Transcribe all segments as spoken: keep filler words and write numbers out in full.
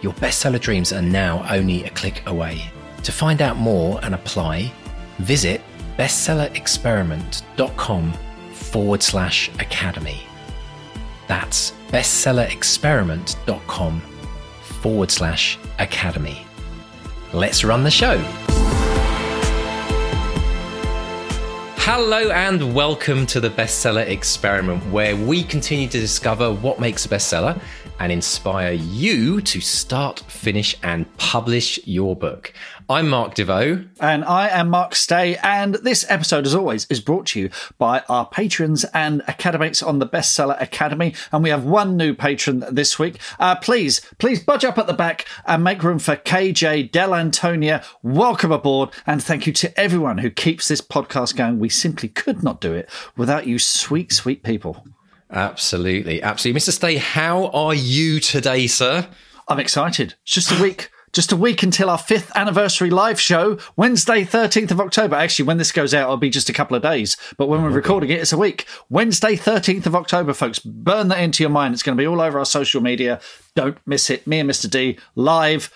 your bestseller dreams are now only a click away. To find out more and apply, visit bestsellerexperiment.com forward slash academy. That's bestsellerexperiment.com forward slash academy. Let's run the show. Hello and welcome to the Bestseller Experiment, where we continue to discover what makes a bestseller and inspire you to start, finish and publish your book. I'm Mark DeVoe. And I am Mark Stay. And this episode, as always, is brought to you by our patrons and academics on the Bestseller Academy. And we have one new patron this week. Uh, please, please budge up at the back and make room for K J Delantonia. Welcome aboard. And thank you to everyone who keeps this podcast going. We simply could not do it without you sweet, sweet people. Absolutely. Absolutely. Mister Stay, how are you today, sir? I'm excited. It's just a week. Just a week until our fifth anniversary live show, Wednesday, thirteenth of October. Actually, when this goes out, it'll be just a couple of days. But when we're recording it, it's a week. Wednesday, thirteenth of October, folks. Burn that into your mind. It's going to be all over our social media. Don't miss it. Me and Mister D, live,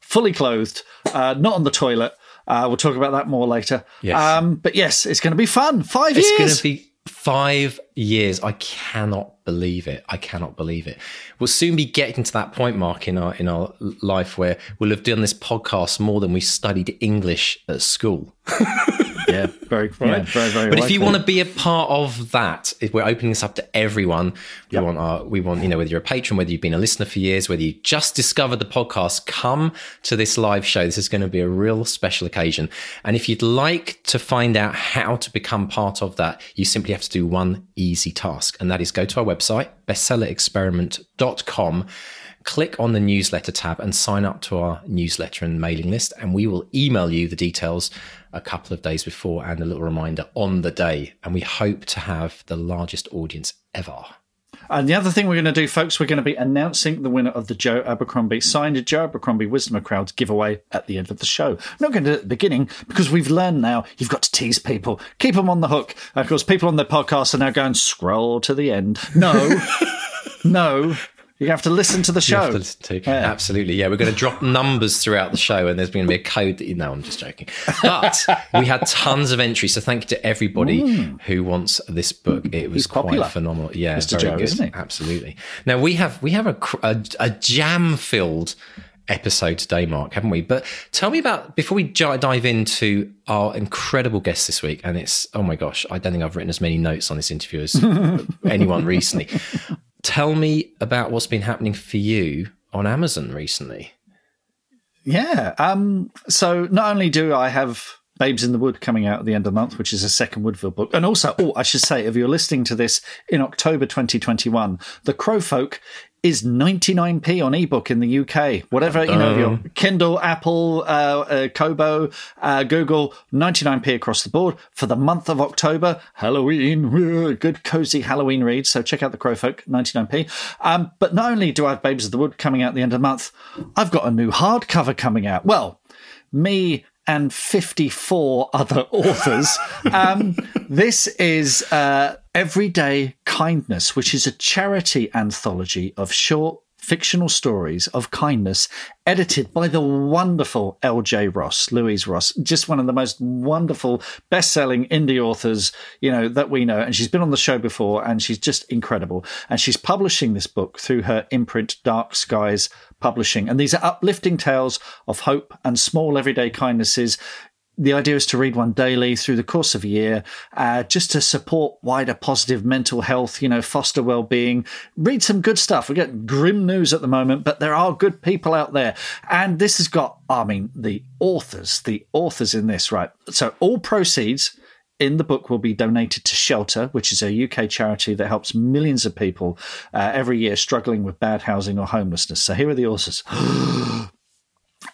fully clothed, uh, not on the toilet. Uh, we'll talk about that more later. Yes. Um, but yes, it's going to be fun. Five it's years. It's going to be five years. I cannot believe it. I cannot believe it. We'll soon be getting to that point, Mark, in our in our life where we'll have done this podcast more than we studied English at school. Yeah, very, right? yeah, very, very. But likely. If you want to be a part of that, if we're opening this up to everyone. We yep. want our, we want, you know, whether you're a patron, whether you've been a listener for years, whether you just discovered the podcast, come to this live show. This is going to be a real special occasion. And if you'd like to find out how to become part of that, you simply have to do one easy task, and that is go to our website, bestseller experiment dot com. Click on the newsletter tab and sign up to our newsletter and mailing list, and we will email you the details a couple of days before and a little reminder on the day. And we hope to have the largest audience ever. And the other thing we're going to do, folks, we're going to be announcing the winner of the Joe Abercrombie signed Joe Abercrombie Wisdom of Crowds giveaway at the end of the show. I'm not going to do it at the beginning because we've learned now you've got to tease people. Keep them on the hook. And of course, people on their podcasts are now going, scroll to the end. No, no. You have to listen to the show. You have to listen to. Yeah. Absolutely. Yeah, we're going to drop numbers throughout the show, and there's going to be a code that you know, I'm just joking. But we had tons of entries, so thank you to everybody mm. who wants this book. It was quite phenomenal. Yeah, Mister Joe, isn't he? Absolutely. Now, we have we have a, a, a jam-filled episode today, Mark, haven't we? But tell me about, before we dive into our incredible guest this week, and it's, oh my gosh, I don't think I've written as many notes on this interview as anyone recently. Tell me about what's been happening for you on Amazon recently. Yeah. Um, so not only do I have Babes in the Wood coming out at the end of the month, which is a second Woodville book. And also, oh, I should say, if you're listening to this in October twenty twenty-one, The Crow Folk is ninety-nine p on ebook in the U K. Whatever, you know, um, your Kindle, Apple, uh, uh, Kobo, uh, Google, ninety-nine p across the board for the month of October. Halloween, good cozy Halloween read. So check out The Crow Folk, ninety-nine p. Um, but not only do I have Babes of the Wood coming out at the end of the month, I've got a new hardcover coming out. Well, me and fifty-four other authors. um, this is... Uh, Everyday Kindness, which is a charity anthology of short fictional stories of kindness edited by the wonderful L J Ross, Louise Ross, just one of the most wonderful best-selling indie authors, you know, that we know. And she's been on the show before, and she's just incredible. And she's publishing this book through her imprint, Dark Skies Publishing. And these are uplifting tales of hope and small everyday kindnesses. The idea is to read one daily through the course of a year, uh, just to support wider positive mental health, you know, foster well-being, read some good stuff. We get grim news at the moment, but there are good people out there. And this has got, I mean, the authors, the authors in this, right? So all proceeds in the book will be donated to Shelter, which is a U K charity that helps millions of people uh, every year struggling with bad housing or homelessness. So here are the authors.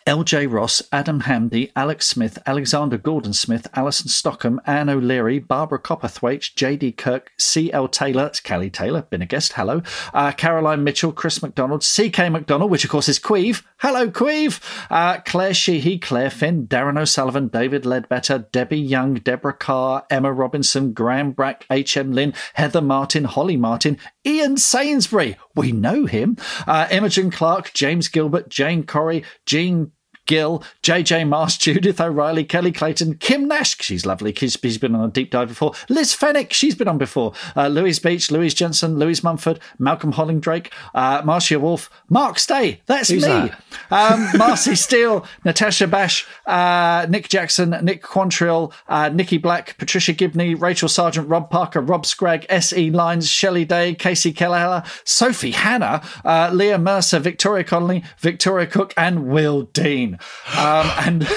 L J. Ross, Adam Hamdy, Alex Smith, Alexander Gordon-Smith, Alison Stockham, Anne O'Leary, Barbara Copperthwaite, J D. Kirk, C L. Taylor, Callie Taylor, been a guest, hello, uh, Caroline Mitchell, Chris McDonald, C K. McDonald, which of course is Queeve, hello Queeve, uh, Claire Sheehy, Claire Finn, Darren O'Sullivan, David Ledbetter, Debbie Young, Deborah Carr, Emma Robinson, Graham Brack, H M. Lynn, Heather Martin, Holly Martin, Ian Sainsbury, we know him, uh, Imogen Clark, James Gilbert, Jane Corrie, Jean Gill, J J Mars, Judith O'Reilly, Kelly Clayton, Kim Nash, she's lovely, she's been on a deep dive before, Liz Fennick, she's been on before, uh, Louise Beach, Louise Jensen, Louise Mumford, Malcolm Hollindrake, uh, Marcia Wolfe, Mark Stay, that's Who's me, that? um, Marcy Steele, Natasha Bash, uh, Nick Jackson, Nick Quantrill, uh, Nikki Black, Patricia Gibney, Rachel Sargent, Rob Parker, Rob Scragg, S E. Lines, Shelley Day, Casey Kelleher, Sophie Hannah, uh, Leah Mercer, Victoria Connolly, Victoria Cook, and Will Dean. Um, and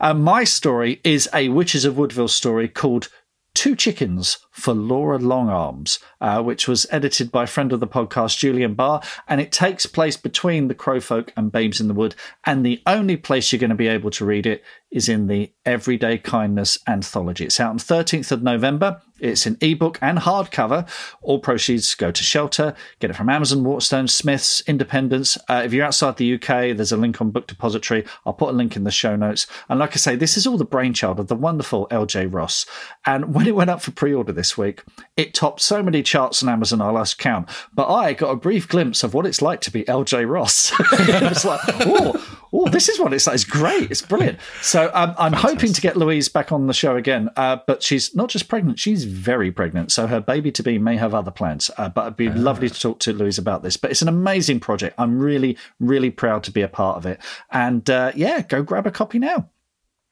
uh, my story is a Witches of Woodville story called Two Chickens for Laura Longarms, uh, which was edited by a friend of the podcast, Julian Barr, and it takes place between The Crow Folk and Babes in the Wood, and the only place you're going to be able to read it is in the Everyday Kindness anthology. It's out on thirteenth of November. It's an ebook and hardcover. All proceeds go to Shelter. Get it from Amazon, Waterstones, Smiths, Independence. Uh, if you're outside the U K, there's a link on Book Depository. I'll put a link in the show notes. And like I say, this is all the brainchild of the wonderful L J. Ross. And when it went up for pre-order this week, it topped so many charts on Amazon I lost count. But I got a brief glimpse of what it's like to be L J. Ross. It was like, oh, oh, this is what it's like. It's great. It's brilliant. So um, I'm Fantastic. hoping to get Louise back on the show again. Uh, but she's not just pregnant. She's very pregnant, so her baby-to-be may have other plans, uh, but it'd be uh, lovely to talk to Louise about this. But it's an amazing project. I'm really, really proud to be a part of it. And uh, yeah, go grab a copy now.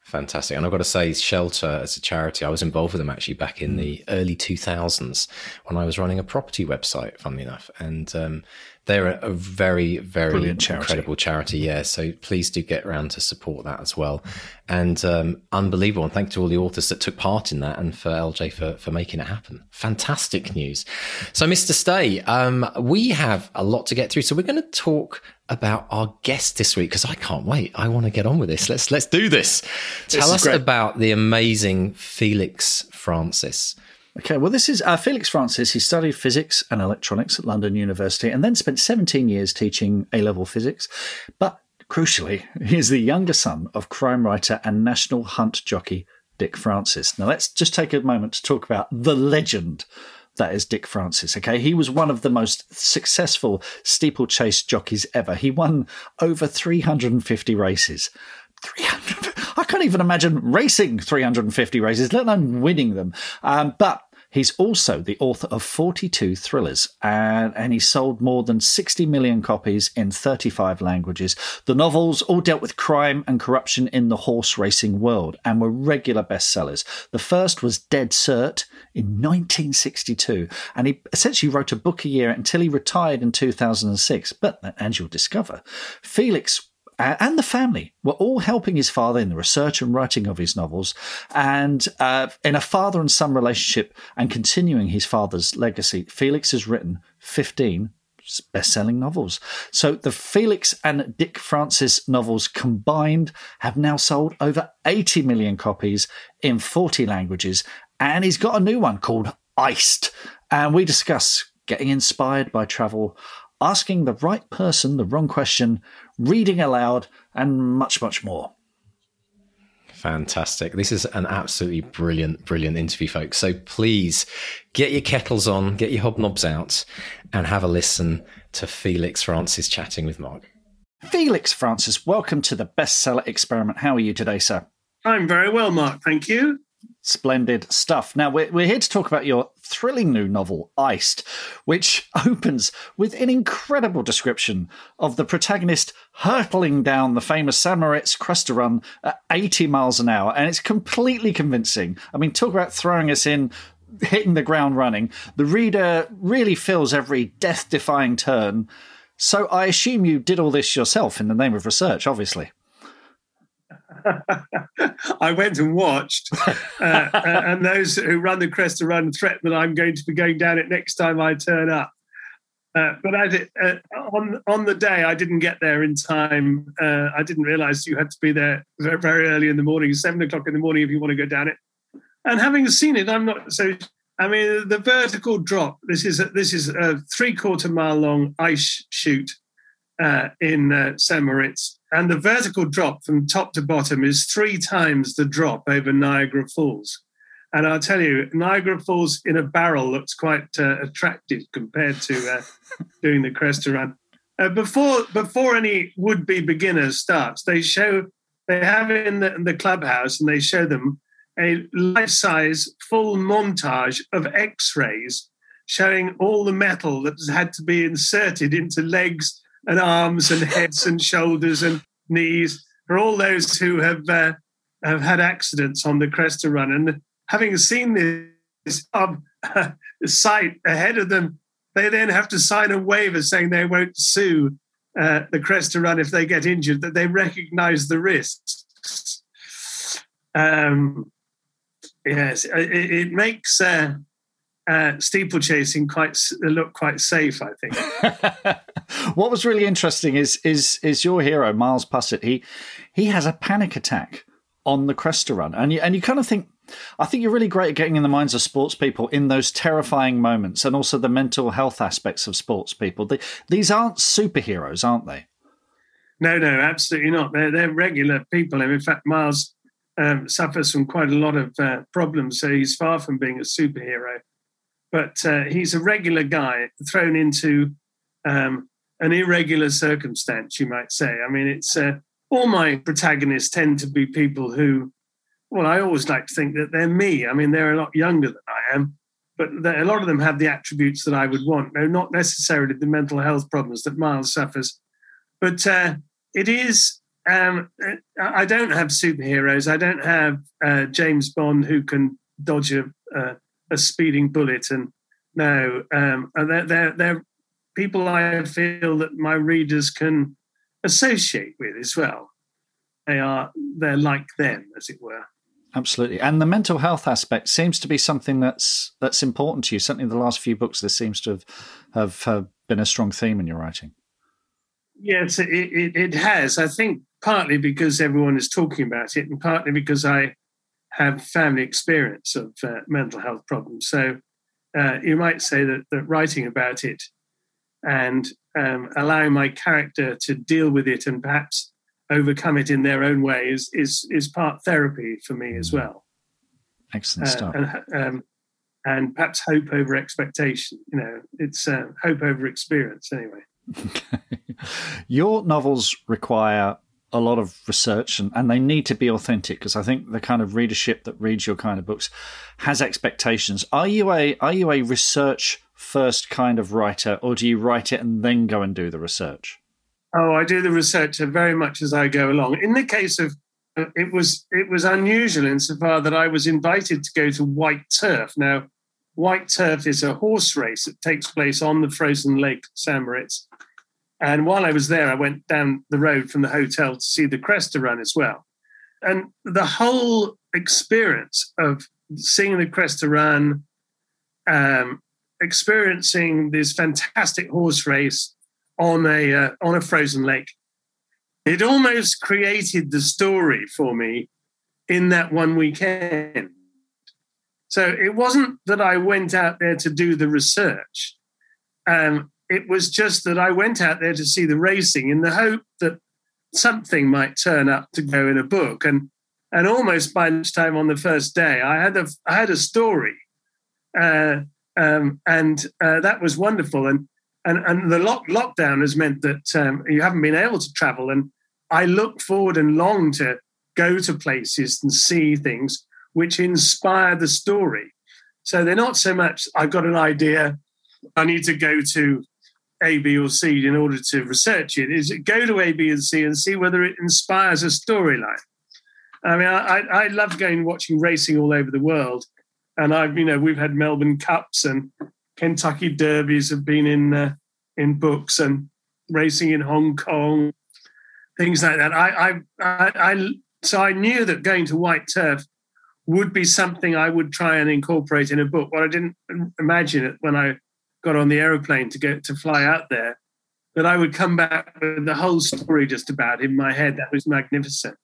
Fantastic. And I've got to say, Shelter as a charity, I was involved with them actually back in the early two thousands when I was running a property website, funnily enough. And um, they're a very, very charity. incredible charity. Yeah. So please do get around to support that as well. And um, unbelievable. And thanks to all the authors that took part in that, and for L J for, for making it happen. Fantastic news. So, Mister Stay, um, we have a lot to get through. So we're going to talk about our guest this week, because I can't wait. I want to get on with this. Let's let's do this. Tell this us great. about the amazing Felix Francis. Okay, well, this is uh, Felix Francis. He studied physics and electronics at London University and then spent seventeen years teaching A-level physics. But crucially, he is the younger son of crime writer and national hunt jockey Dick Francis. Now, let's just take a moment to talk about the legend that is Dick Francis, okay? He was one of the most successful steeplechase jockeys ever. He won over three hundred fifty races. three hundred I can't even imagine racing three hundred fifty races, let alone winning them. Um, but he's also the author of forty-two thrillers, and, and he sold more than sixty million copies in thirty-five languages. The novels all dealt with crime and corruption in the horse racing world and were regular bestsellers. The first was Dead Cert in nineteen sixty-two, and he essentially wrote a book a year until he retired in two thousand six. But, as you'll discover, Felix and the family were all helping his father in the research and writing of his novels, and uh, in a father and son relationship and continuing his father's legacy, Felix has written fifteen best-selling novels. So the Felix and Dick Francis novels combined have now sold over eighty million copies in forty languages, and he's got a new one called Iced, and we discuss getting inspired by travel, asking the right person the wrong question, reading aloud, and much, much more. Fantastic. This is an absolutely brilliant, brilliant interview, folks. So please get your kettles on, get your hobnobs out, and have a listen to Felix Francis chatting with Mark. Felix Francis, welcome to the Bestseller Experiment. How are you today, sir? I'm very well, Mark. Thank you. Splendid stuff. Now, we're, we're here to talk about your thrilling new novel, Iced, which opens with an incredible description of the protagonist hurtling down the famous St Moritz Cresta Run at eighty miles an hour. And it's completely convincing. I mean, talk about throwing us in, hitting the ground running. The reader really feels every death-defying turn. So I assume you did all this yourself in the name of research, obviously. I went and watched, uh, uh, and those who run the Cresta Run threaten that I'm going to be going down it next time I turn up. Uh, but I did, uh, on on the day, I didn't get there in time. Uh, I didn't realize you had to be there very, very early in the morning, seven o'clock in the morning if you want to go down it. And having seen it, I'm not so... I mean, the vertical drop, this is a, this is a three-quarter mile long ice chute uh, in uh, St Moritz. And the vertical drop from top to bottom is three times the drop over Niagara Falls. And I'll tell you, Niagara Falls in a barrel looks quite uh, attractive compared to uh, doing the Cresta Run. Uh, before before any would-be beginner starts, they show they have it in the, in the clubhouse, and they show them a life-size full montage of X-rays showing all the metal that has had to be inserted into legs and arms and heads and shoulders and knees for all those who have uh, have had accidents on the Cresta Run. And having seen this uh, sight ahead of them, they then have to sign a waiver saying they won't sue uh, the Cresta Run if they get injured, that they recognise the risks. Um, yes, it, it makes uh, uh, steeplechasing quite look quite safe, I think. What was really interesting is is is your hero, Miles Pussett. He he has a panic attack on the Cresta Run, and you, and you kind of think. I think you're really great at getting in the minds of sports people in those terrifying moments, and also the mental health aspects of sports people. They, these aren't superheroes, aren't they? No, no, absolutely not. They're, they're regular people. And in fact, Miles um, suffers from quite a lot of uh, problems, so he's far from being a superhero. But uh, he's a regular guy thrown into um, an irregular circumstance, you might say. I mean, it's uh, all my protagonists tend to be people who... Well, I always like to think that they're me. I mean, they're a lot younger than I am, but a lot of them have the attributes that I would want. No, not necessarily the mental health problems that Miles suffers. But uh, it is, um, I don't have superheroes. I don't have uh, James Bond who can dodge a, uh, a speeding bullet. And no, um, they're, they're, they're people I feel that my readers can associate with as well. They are, they're like them, as it were. Absolutely. And the mental health aspect seems to be something that's that's important to you. Certainly in the last few books, this seems to have, have uh, been a strong theme in your writing. Yes, it, it, it has. I think partly because everyone is talking about it, and partly because I have family experience of uh, mental health problems. So uh, you might say that, that writing about it and um, allowing my character to deal with it and perhaps overcome it in their own way is is is part therapy for me as well. Excellent stuff. Uh, and, um, and perhaps hope over expectation. You know, it's uh, hope over experience anyway. Okay. Your novels require a lot of research, and, and they need to be authentic, because I think the kind of readership that reads your kind of books has expectations. Are you a are you a research first kind of writer, or do you write it and then go and do the research? Oh, I do the research very much as I go along. In the case of, uh, it was it was unusual insofar that I was invited to go to White Turf. Now, White Turf is a horse race that takes place on the frozen lake St Moritz. And while I was there, I went down the road from the hotel to see the Cresta Run as well. And the whole experience of seeing the Cresta Run, um, experiencing this fantastic horse race, on a uh, on a frozen lake, it almost created the story for me in that one weekend. So it wasn't that I went out there to do the research. Um, it was just that I went out there to see the racing in the hope that something might turn up to go in a book. And and almost by lunchtime on the first day, I had a I had a story, uh, um, and uh, that was wonderful. And And, and the lock, lockdown has meant that um, you haven't been able to travel. And I look forward and long to go to places and see things which inspire the story. So they're not so much, I've got an idea, I need to go to A, B or C in order to research it. It's go to A, B and C and see whether it inspires a storyline. I mean, I, I love going and watching racing all over the world. And I've, you know, we've had Melbourne Cups and Kentucky derbies have been in uh, in books, and racing in Hong Kong, things like that. I, I, I, I, so I knew that going to White Turf would be something I would try and incorporate in a book. What I didn't imagine it when I got on the aeroplane to go to fly out there, that I would come back with the whole story just about in my head. That was magnificent.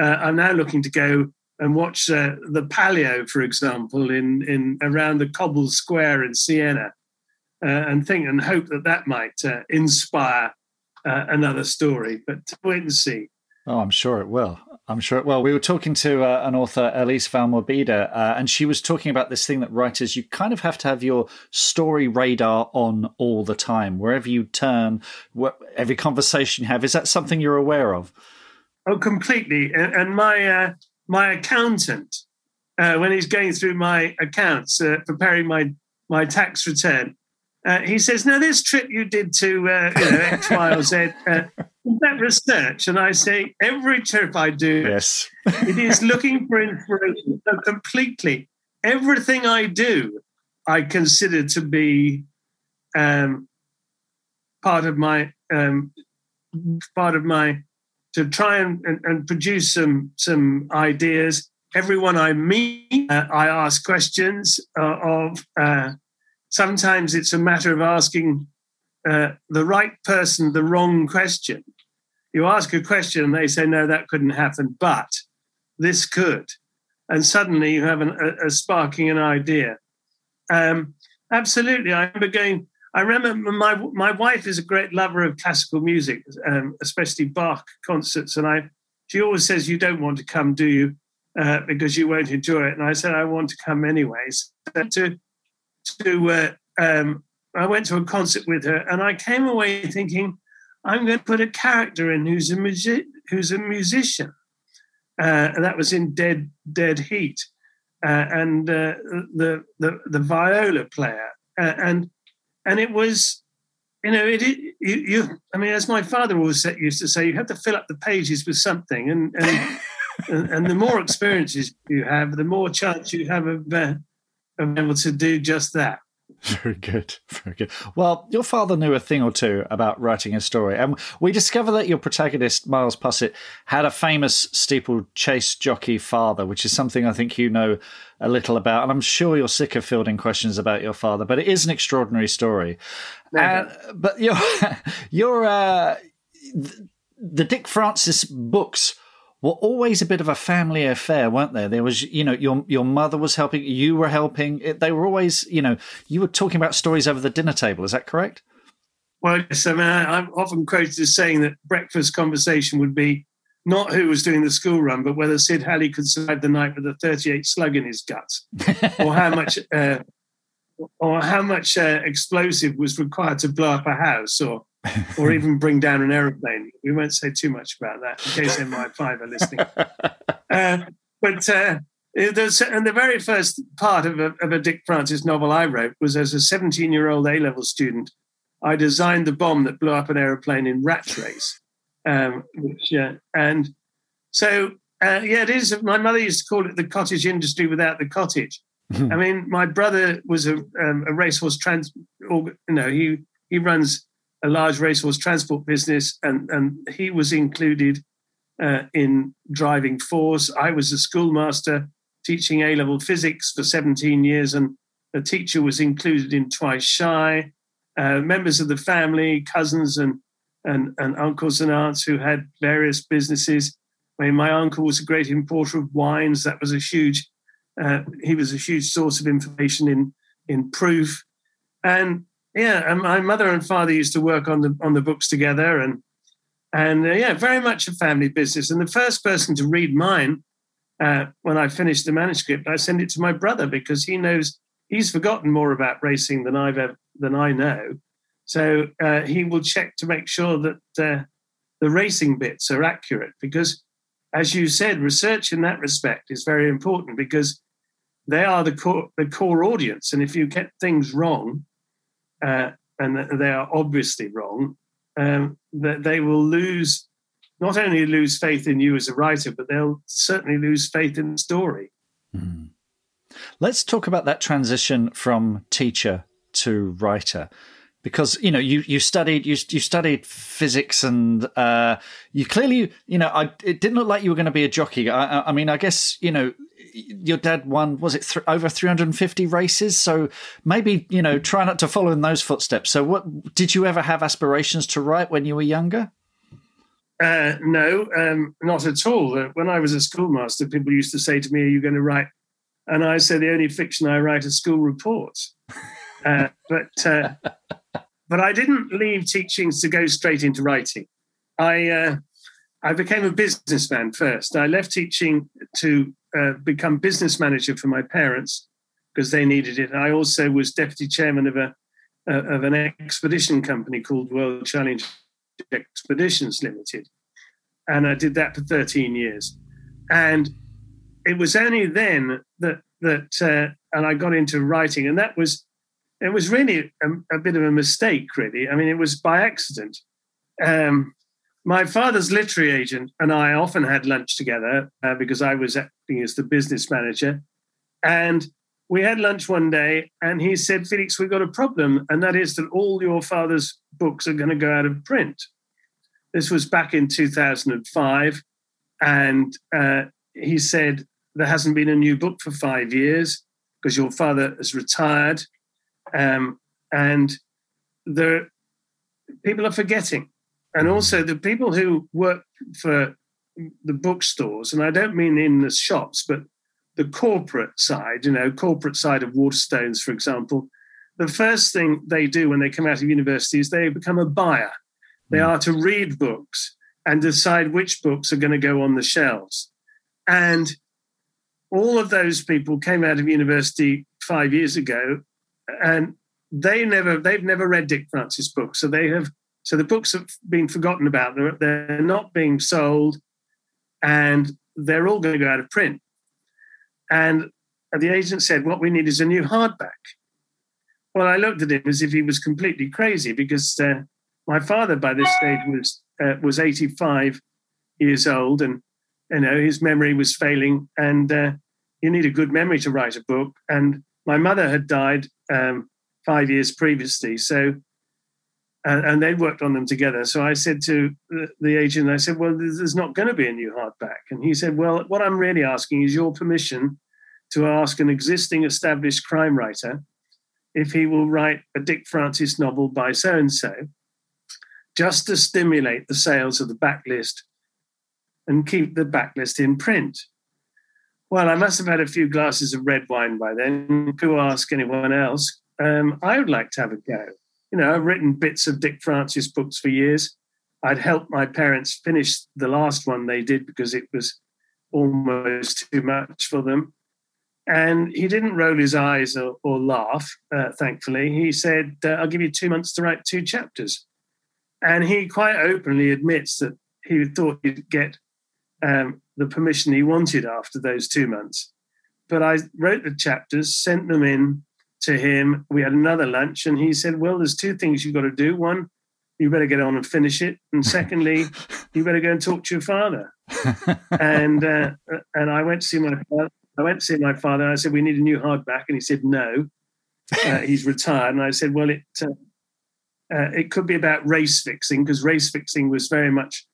Uh, I'm now looking to go and watch uh, the Palio, for example, in, in around the cobbled square in Siena, uh, and think and hope that that might uh, inspire uh, another story. But wait and see. Oh, I'm sure it will. I'm sure it will. We were talking to uh, an author, Elise Valmorbida, uh, and she was talking about this thing that writers, you kind of have to have your story radar on all the time, wherever you turn, wh- every conversation you have. Is that something you're aware of? Oh, completely. And, and my uh, my accountant, uh, when he's going through my accounts, uh, preparing my, my tax return, uh, he says, "Now, this trip you did to uh, you know, X, Y, or Z, uh, that research?" And I say, every trip I do, yes, it is looking for inspiration. So completely, everything I do, I consider to be um, part of my um, part of my to try and, and, and produce some some ideas. Everyone I meet, uh, I ask questions uh, of. Uh, Sometimes it's a matter of asking uh, the right person the wrong question. You ask a question and they say, "No, that couldn't happen, but this could." And suddenly you have an, a, a sparking an idea. Um, absolutely. I remember going, I remember my my wife is a great lover of classical music, um, especially Bach concerts. And I, she always says, "You don't want to come, do you? Uh, because you won't enjoy it." And I said, "I want to come anyways." So to, To uh, um, I went to a concert with her, and I came away thinking, I'm going to put a character in who's a music, who's a musician. Uh, and that was in Dead Dead Heat, uh, and uh, the, the the viola player, uh, and and it was, you know, it, it you, you. I mean, as my father always used to say, you have to fill up the pages with something, and and, and, and the more experiences you have, the more chance you have of. Uh, I'm able to do just that. Very good. Very good. Well, your father knew a thing or two about writing a story. And we discover that your protagonist, Miles Pussett, had a famous steeplechase jockey father, which is something I think you know a little about. And I'm sure you're sick of fielding questions about your father, but it is an extraordinary story. Uh, but your, your, uh, the Dick Francis books were always a bit of a family affair, weren't they? There was, you know, your your mother was helping, you were helping. It, they were always, you know, you were talking about stories over the dinner table. Is that correct? Well, yes. I mean, I, I'm often quoted as saying that breakfast conversation would be not who was doing the school run, but whether Sid Halley could survive the night with a thirty-eight slug in his guts, or how much, uh, or how much uh, explosive was required to blow up a house, or. or even bring down an aeroplane. We won't say too much about that in case M I five are listening. Uh, but uh, there's, and the very first part of a, of a Dick Francis novel I wrote was as a seventeen-year-old A-level student, I designed the bomb that blew up an aeroplane in Rat Race. Um, which, uh, and so, uh, yeah, it is. My mother used to call it the cottage industry without the cottage. I mean, my brother was a, um, a racehorse trans... Or, you know, he, he runs... a large racehorse transport business, and, and he was included uh, in Driving Force. I was a schoolmaster teaching A-level physics for seventeen years, and the teacher was included in Twice Shy. Uh, members of the family, cousins and, and, and uncles and aunts who had various businesses. I mean, my uncle was a great importer of wines. That was a huge, uh, he was a huge source of information in, in proof. And yeah, and my mother and father used to work on the on the books together, and and uh, yeah, very much a family business. And the first person to read mine, uh, when I finished the manuscript, I sent it to my brother because he knows he's forgotten more about racing than I've ever, than I know. So uh, he will check to make sure that uh, the racing bits are accurate because, as you said, research in that respect is very important because they are the core the core audience, and if you get things wrong. Uh, and they are obviously wrong, um, that they will lose, not only lose faith in you as a writer, but they'll certainly lose faith in the story. Mm. Let's talk about that transition from teacher to writer, because, you know, you, you studied you you studied physics and uh, you clearly, you know, I, it didn't look like you were going to be a jockey. I, I mean, I guess, you know, your dad won, was it th- over three hundred fifty races? So maybe, you know, try not to follow in those footsteps. So what did you ever have aspirations to write when you were younger? Uh, no, um, not at all. Uh, when I was a schoolmaster, people used to say to me, are you going to write? And I said, the only fiction I write is school reports. Uh, but uh, but I didn't leave teachings to go straight into writing. I uh, I became a businessman first. I left teaching to uh, become business manager for my parents because they needed it. I also was deputy chairman of a uh, of an expedition company called World Challenge Expeditions Limited, and I did that for thirteen years. And it was only then that that uh, and I got into writing, and that was it was really a, a bit of a mistake, really. I mean, it was by accident. Um, my father's literary agent and I often had lunch together uh, because I was acting as the business manager. And we had lunch one day and he said, Felix, we've got a problem. And that is that all your father's books are going to go out of print. This was back in two thousand five. And uh, he said, there hasn't been a new book for five years because your father has retired. Um, and there, people are forgetting. And also the people who work for the bookstores, and I don't mean in the shops, but the corporate side, you know, corporate side of Waterstones, for example, the first thing they do when they come out of university is they become a buyer. They are to read books and decide which books are going to go on the shelves. And all of those people came out of university five years ago, and they never, they've never read Dick Francis' books, so they have. So the books have been forgotten about. They're, they're not being sold, and they're all going to go out of print. And the agent said, what we need is a new hardback. Well, I looked at him as if he was completely crazy because uh, my father by this stage was uh, was eighty-five years old, and you know his memory was failing, and uh, you need a good memory to write a book. And my mother had died um, five years previously, so... And they worked on them together. So I said to the agent, I said, well, there's not going to be a new hardback. And he said, well, what I'm really asking is your permission to ask an existing established crime writer if he will write a Dick Francis novel by so-and-so just to stimulate the sales of the backlist and keep the backlist in print. Well, I must have had a few glasses of red wine by then. Go ask anyone else. Um, I would like to have a go. You know, I've written bits of Dick Francis books for years. I'd helped my parents finish the last one they did because it was almost too much for them. And he didn't roll his eyes or, or laugh, uh, thankfully. He said, uh, I'll give you two months to write two chapters. And he quite openly admits that he thought he'd get um, the permission he wanted after those two months. But I wrote the chapters, sent them in to him. We had another lunch and he said, well, there's two things you've got to do. One, you better get on and finish it. And secondly, you better go and talk to your father. and uh, and I went to see my father. I went to see my father and I said, we need a new hardback. And he said, no, uh, he's retired. And I said, well, it uh, uh, it could be about race fixing, because race fixing was very much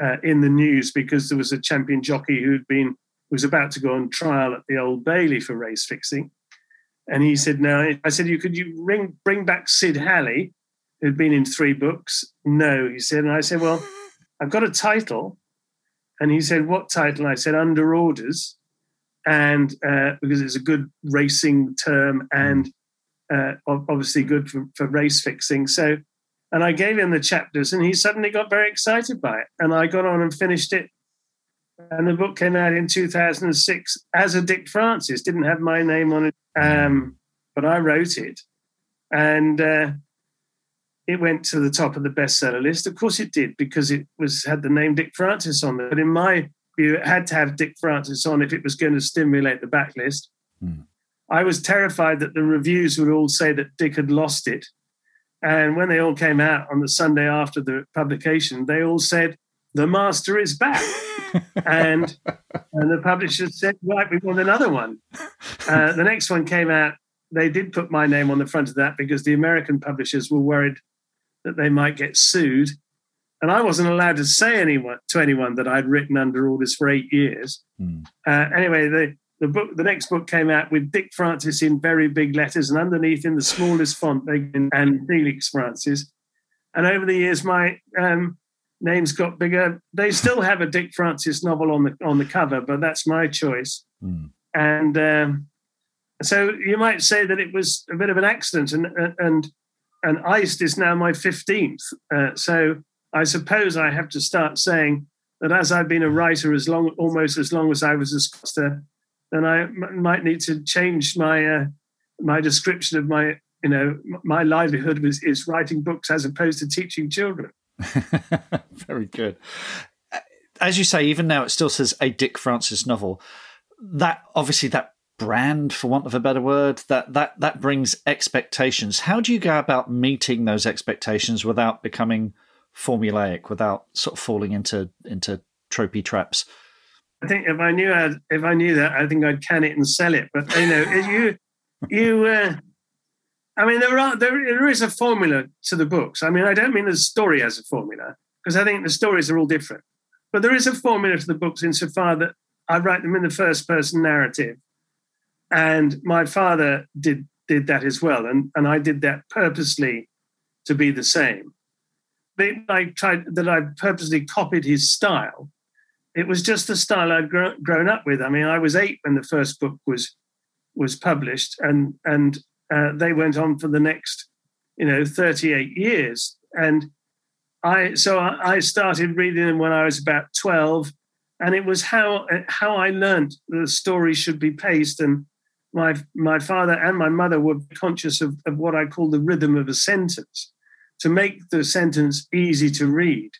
uh, in the news because there was a champion jockey who'd been, was about to go on trial at the Old Bailey for race fixing. And he said, no. I said, you could you ring, bring back Sid Halley, who'd been in three books? No, he said. And I said, well, I've got a title. And he said, what title? I said, Under Orders. And uh, because it's a good racing term and uh, obviously good for, for race fixing. So, and I gave him the chapters and he suddenly got very excited by it. And I got on and finished it. And the book came out in two thousand six as a Dick Francis. Didn't have my name on it, um, but I wrote it. And uh, it went to the top of the bestseller list. Of course it did, because it was had the name Dick Francis on it. But in my view, it had to have Dick Francis on if it was going to stimulate the backlist. Mm. I was terrified that the reviews would all say that Dick had lost it. And when they all came out on the Sunday after the publication, they all said, the master is back. and and the publisher said, right, we want another one. Uh, the next one came out. They did put my name on the front of that because the American publishers were worried that they might get sued. And I wasn't allowed to say anyone to anyone that I'd written Under Orders for eight years. Mm. Uh, anyway, the, The book, the next book came out with Dick Francis in very big letters, and underneath in the smallest font, and Felix Francis. And over the years, my um, names got bigger. They still have a Dick Francis novel on the on the cover, but that's my choice. Mm. And um, so you might say that it was a bit of an accident. And and and Iced is now my fifteenth. Uh, so I suppose I have to start saying that as I've been a writer as long, almost as long as I was a scholar, then I m- might need to change my uh, my description of my, you know, m- my livelihood was, is writing books as opposed to teaching children. Very good. As you say, even now it still says a Dick Francis novel. That obviously that brand, for want of a better word, that that that brings expectations. How do you go about meeting those expectations without becoming formulaic, without sort of falling into into tropey traps? I think if I knew I'd, if I knew that, I think I'd can it and sell it. But you know, you you, uh, I mean, there are there, there is a formula to the books. I mean, I don't mean the story as a formula, because I think the stories are all different. But there is a formula to the books insofar that I write them in the first person narrative, and my father did did that as well, and and I did that purposely to be the same. But I tried that I purposely copied his style. It was just the style I'd grown, grown up with. I mean, I was eight when the first book was was published, and and uh, they went on for the next, you know, thirty-eight years. And I so I, I started reading them when I was about twelve, and it was how how I learned the story should be paced. And my my father and my mother were conscious of, of what I call the rhythm of a sentence, to make the sentence easy to read.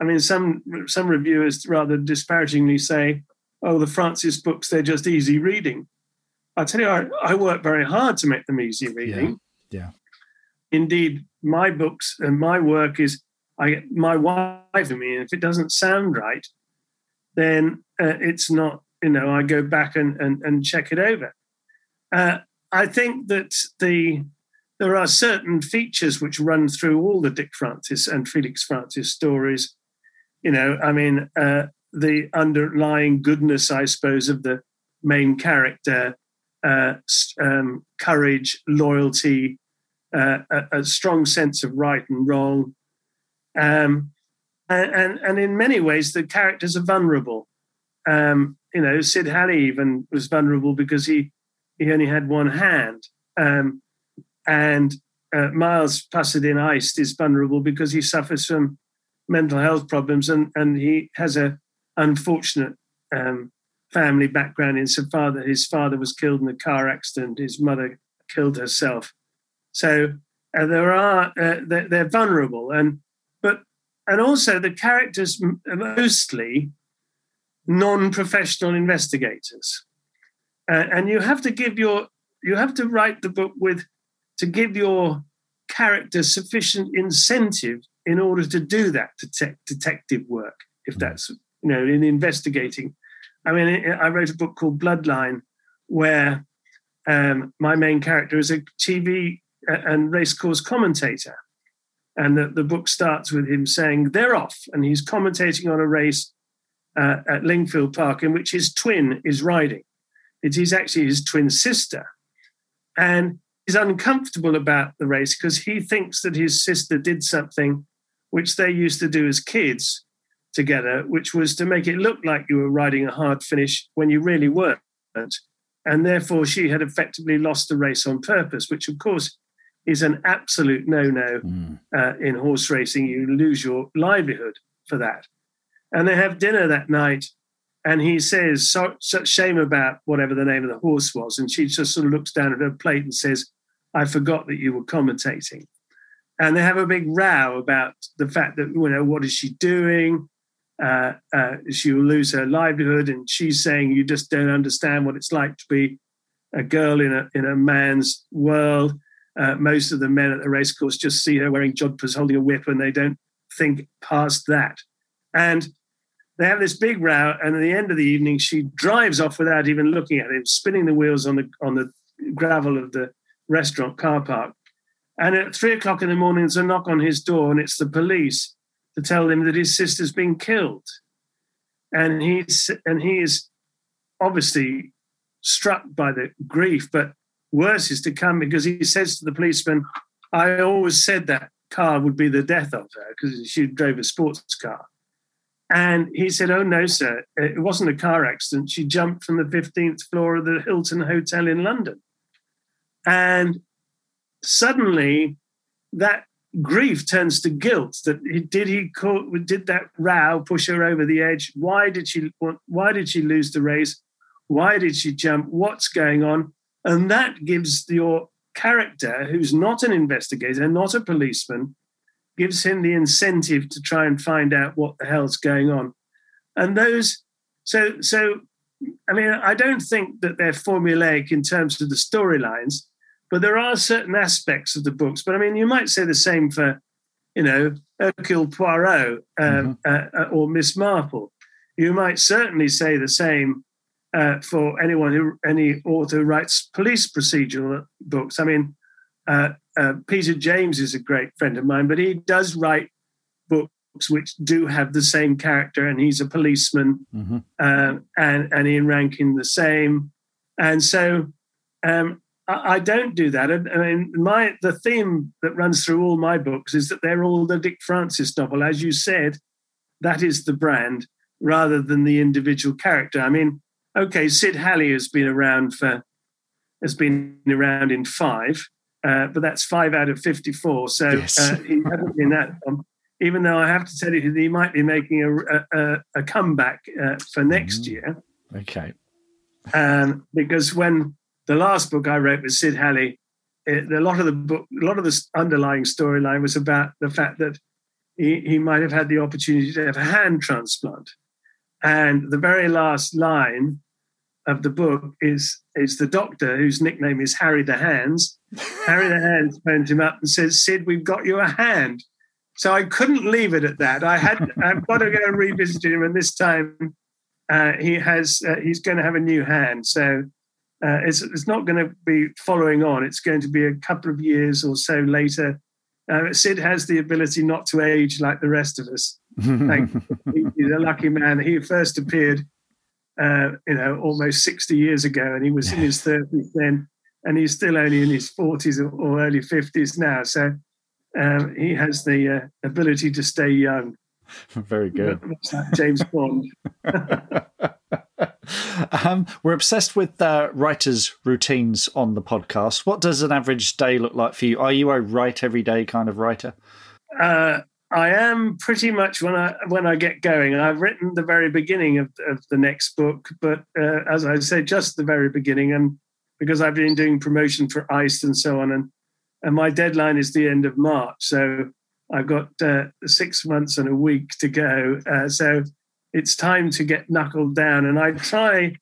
I mean, some some reviewers rather disparagingly say, oh, the Francis books, they're just easy reading. I tell you, I, I work very hard to make them easy reading. Yeah. yeah. Indeed, my books and my work is, I my wife, I mean, if it doesn't sound right, then uh, it's not, you know, I go back and, and, and check it over. Uh, I think that the there are certain features which run through all the Dick Francis and Felix Francis stories. You know, I mean, uh, the underlying goodness, I suppose, of the main character, uh, um, courage, loyalty, uh, a, a strong sense of right and wrong. Um, and, and, and in many ways, the characters are vulnerable. Um, you know, Sid Halley even was vulnerable because he, he only had one hand. Um, and uh, Miles Pussett in Iced is vulnerable because he suffers from mental health problems, and, and he has a unfortunate um, family background insofar that his father was killed in a car accident, his mother killed herself. So uh, there are uh, they're, they're vulnerable, and but and also the characters are mostly non-professional investigators, uh, and you have to give your you have to write the book with to give your character sufficient incentive in order to do that detect, detective work, if that's, you know, in investigating. I mean, I wrote a book called Bloodline, where um, my main character is a T V and racecourse commentator. And the, the book starts with him saying, they're off. And he's commentating on a race uh, at Lingfield Park in which his twin is riding. It is actually his twin sister. And he's uncomfortable about the race because he thinks that his sister did something which they used to do as kids together, which was to make it look like you were riding a hard finish when you really weren't. And therefore she had effectively lost the race on purpose, which of course is an absolute no-no. Mm. uh, in horse racing. You lose your livelihood for that. And they have dinner that night, and he says, so, such shame about whatever the name of the horse was. And she just sort of looks down at her plate and says, I forgot that you were commentating. And they have a big row about the fact that, you know, what is she doing? Uh, uh, she will lose her livelihood. And she's saying, you just don't understand what it's like to be a girl in a in a man's world. Uh, most of the men at the racecourse just see her wearing jodhpurs, holding a whip, and they don't think past that. And they have this big row. And at the end of the evening, she drives off without even looking at him, spinning the wheels on the on the gravel of the restaurant car park. And at three o'clock in the morning, there's a knock on his door, and it's the police to tell him that his sister's been killed. And he's and he is obviously struck by the grief, but worse is to come, because he says to the policeman, I always said that car would be the death of her because she drove a sports car. And he said, oh, no, sir, it wasn't a car accident. She jumped from the fifteenth floor of the Hilton Hotel in London. And suddenly that grief turns to guilt. That he, did he call, did that row push her over the edge? Why did she why did she lose the race? Why did she jump? What's going on? And that gives your character, who's not an investigator, not a policeman, gives him the incentive to try and find out what the hell's going on. And those, so, so, I mean, I don't think that they're formulaic in terms of the storylines, but there are certain aspects of the books. But I mean, you might say the same for, you know, Hercule Poirot um, mm-hmm. uh, or Miss Marple. You might certainly say the same uh, for anyone who, any author who writes police procedural books. I mean, uh, Uh, Peter James is a great friend of mine, but he does write books which do have the same character, and he's a policeman, mm-hmm. um, and, and Ian Rankin the same. And so um, I, I don't do that. I, I mean, my the theme that runs through all my books is that they're all the Dick Francis novel. As you said, that is the brand rather than the individual character. I mean, okay, Sid Halley has been around for, has been around in five. Uh, but that's five out of fifty-four, so yes. uh, he hasn't been that long, even though I have to tell you he might be making a, a, a comeback uh, for next mm. year. Okay. Um, because when the last book I wrote with Sid Halley, it, a lot of the book, a lot of the underlying storyline was about the fact that he, he might have had the opportunity to have a hand transplant. And the very last line of the book is is the doctor, whose nickname is Harry the Hands. Harry the Hands phones him up and says, Sid, we've got you a hand. So I couldn't leave it at that. I had I've got to go and revisit him, and this time uh, he has uh, he's going to have a new hand. So uh, it's it's not going to be following on. It's going to be a couple of years or so later. Uh, Sid has the ability not to age like the rest of us. Like, he's a lucky man. He first appeared Uh, you know, almost sixty years ago, and he was in his thirties then, and he's still only in his forties or early fifties now. So um, he has the uh, ability to stay young. Very good. Much like James Bond. um, we're obsessed with uh, writers' routines on the podcast. What does an average day look like for you? Are you a write every day kind of writer? Uh I am pretty much when I when I get going. I've written the very beginning of, of the next book, but uh, as I say, just the very beginning. And because I've been doing promotion for Iced and so on, and and my deadline is the end of March, so I've got uh, six months and a week to go. Uh, so it's time to get knuckled down. And I try,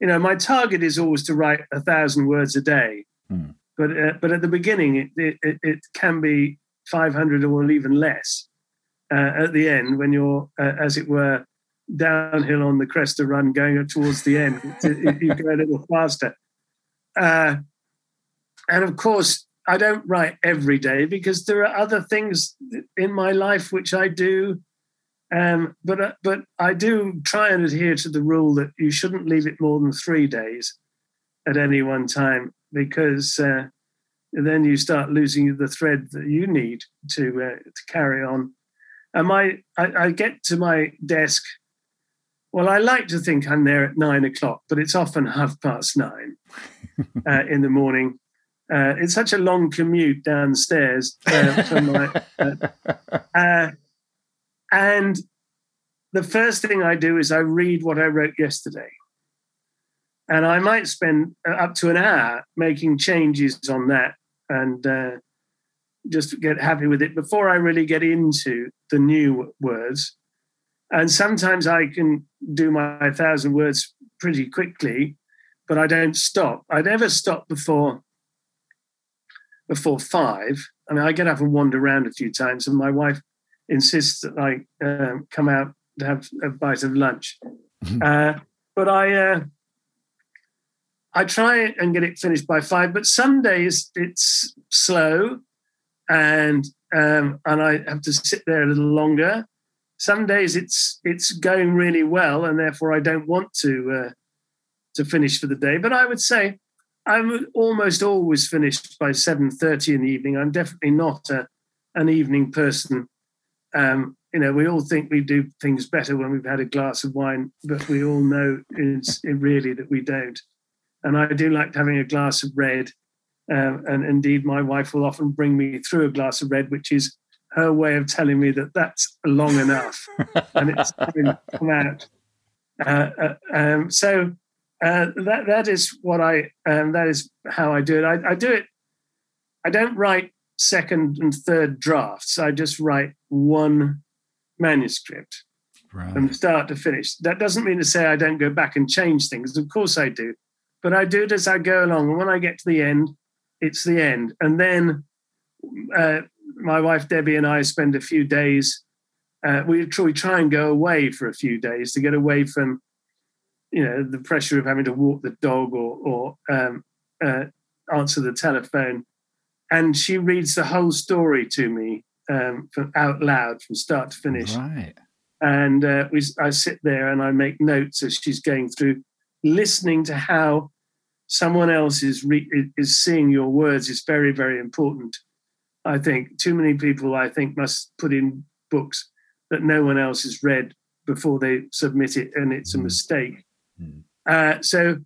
you know, my target is always to write a thousand words a day, mm. but uh, but at the beginning it it, it can be five hundred or even less uh, at the end when you're, uh, as it were, downhill on the Cresta Run going up towards the end. It, you go a little faster. Uh, and, of course, I don't write every day because there are other things in my life which I do. Um, but, uh, but I do try and adhere to the rule that you shouldn't leave it more than three days at any one time, because Uh, And then you start losing the thread that you need to uh, to carry on. And my, I, I get to my desk. Well, I like to think I'm there at nine o'clock, but it's often half past nine uh, in the morning. Uh, it's such a long commute downstairs uh, from my, uh, uh, and the first thing I do is I read what I wrote yesterday. And I might spend up to an hour making changes on that and uh, just get happy with it before I really get into the new words. And sometimes I can do my thousand words pretty quickly, but I don't stop. I never stop before before five. I mean, I get up and wander around a few times, and my wife insists that I uh, come out to have a bite of lunch. uh, but I... Uh, I try and get it finished by five, but some days it's slow and um, and I have to sit there a little longer. Some days it's it's going really well, and therefore I don't want to uh, to finish for the day. But I would say I'm almost always finished by seven thirty in the evening. I'm definitely not a, an evening person. Um, you know, we all think we do things better when we've had a glass of wine, but we all know it's it really that we don't. And I do like having a glass of red. Um, and indeed, my wife will often bring me through a glass of red, which is her way of telling me that that's long enough. And it's been come out. Uh, uh, um, so uh, that that is what I, um, that is how I do it. I, I do it, I don't write second and third drafts. I just write one manuscript right. from start to finish. That doesn't mean to say I don't go back and change things. Of course I do. But I do it as I go along. And when I get to the end, it's the end. And then uh, my wife, Debbie, and I spend a few days. Uh, we try and go away for a few days to get away from, you know, the pressure of having to walk the dog or, or um, uh, answer the telephone. And she reads the whole story to me um, from out loud from start to finish. Right. And uh, we, I sit there and I make notes as she's going through, listening to how someone else is re- is seeing your words is very, very important. I think too many people, I think, must put in books that no one else has read before they submit it, and it's a mistake. Mm. Uh, so,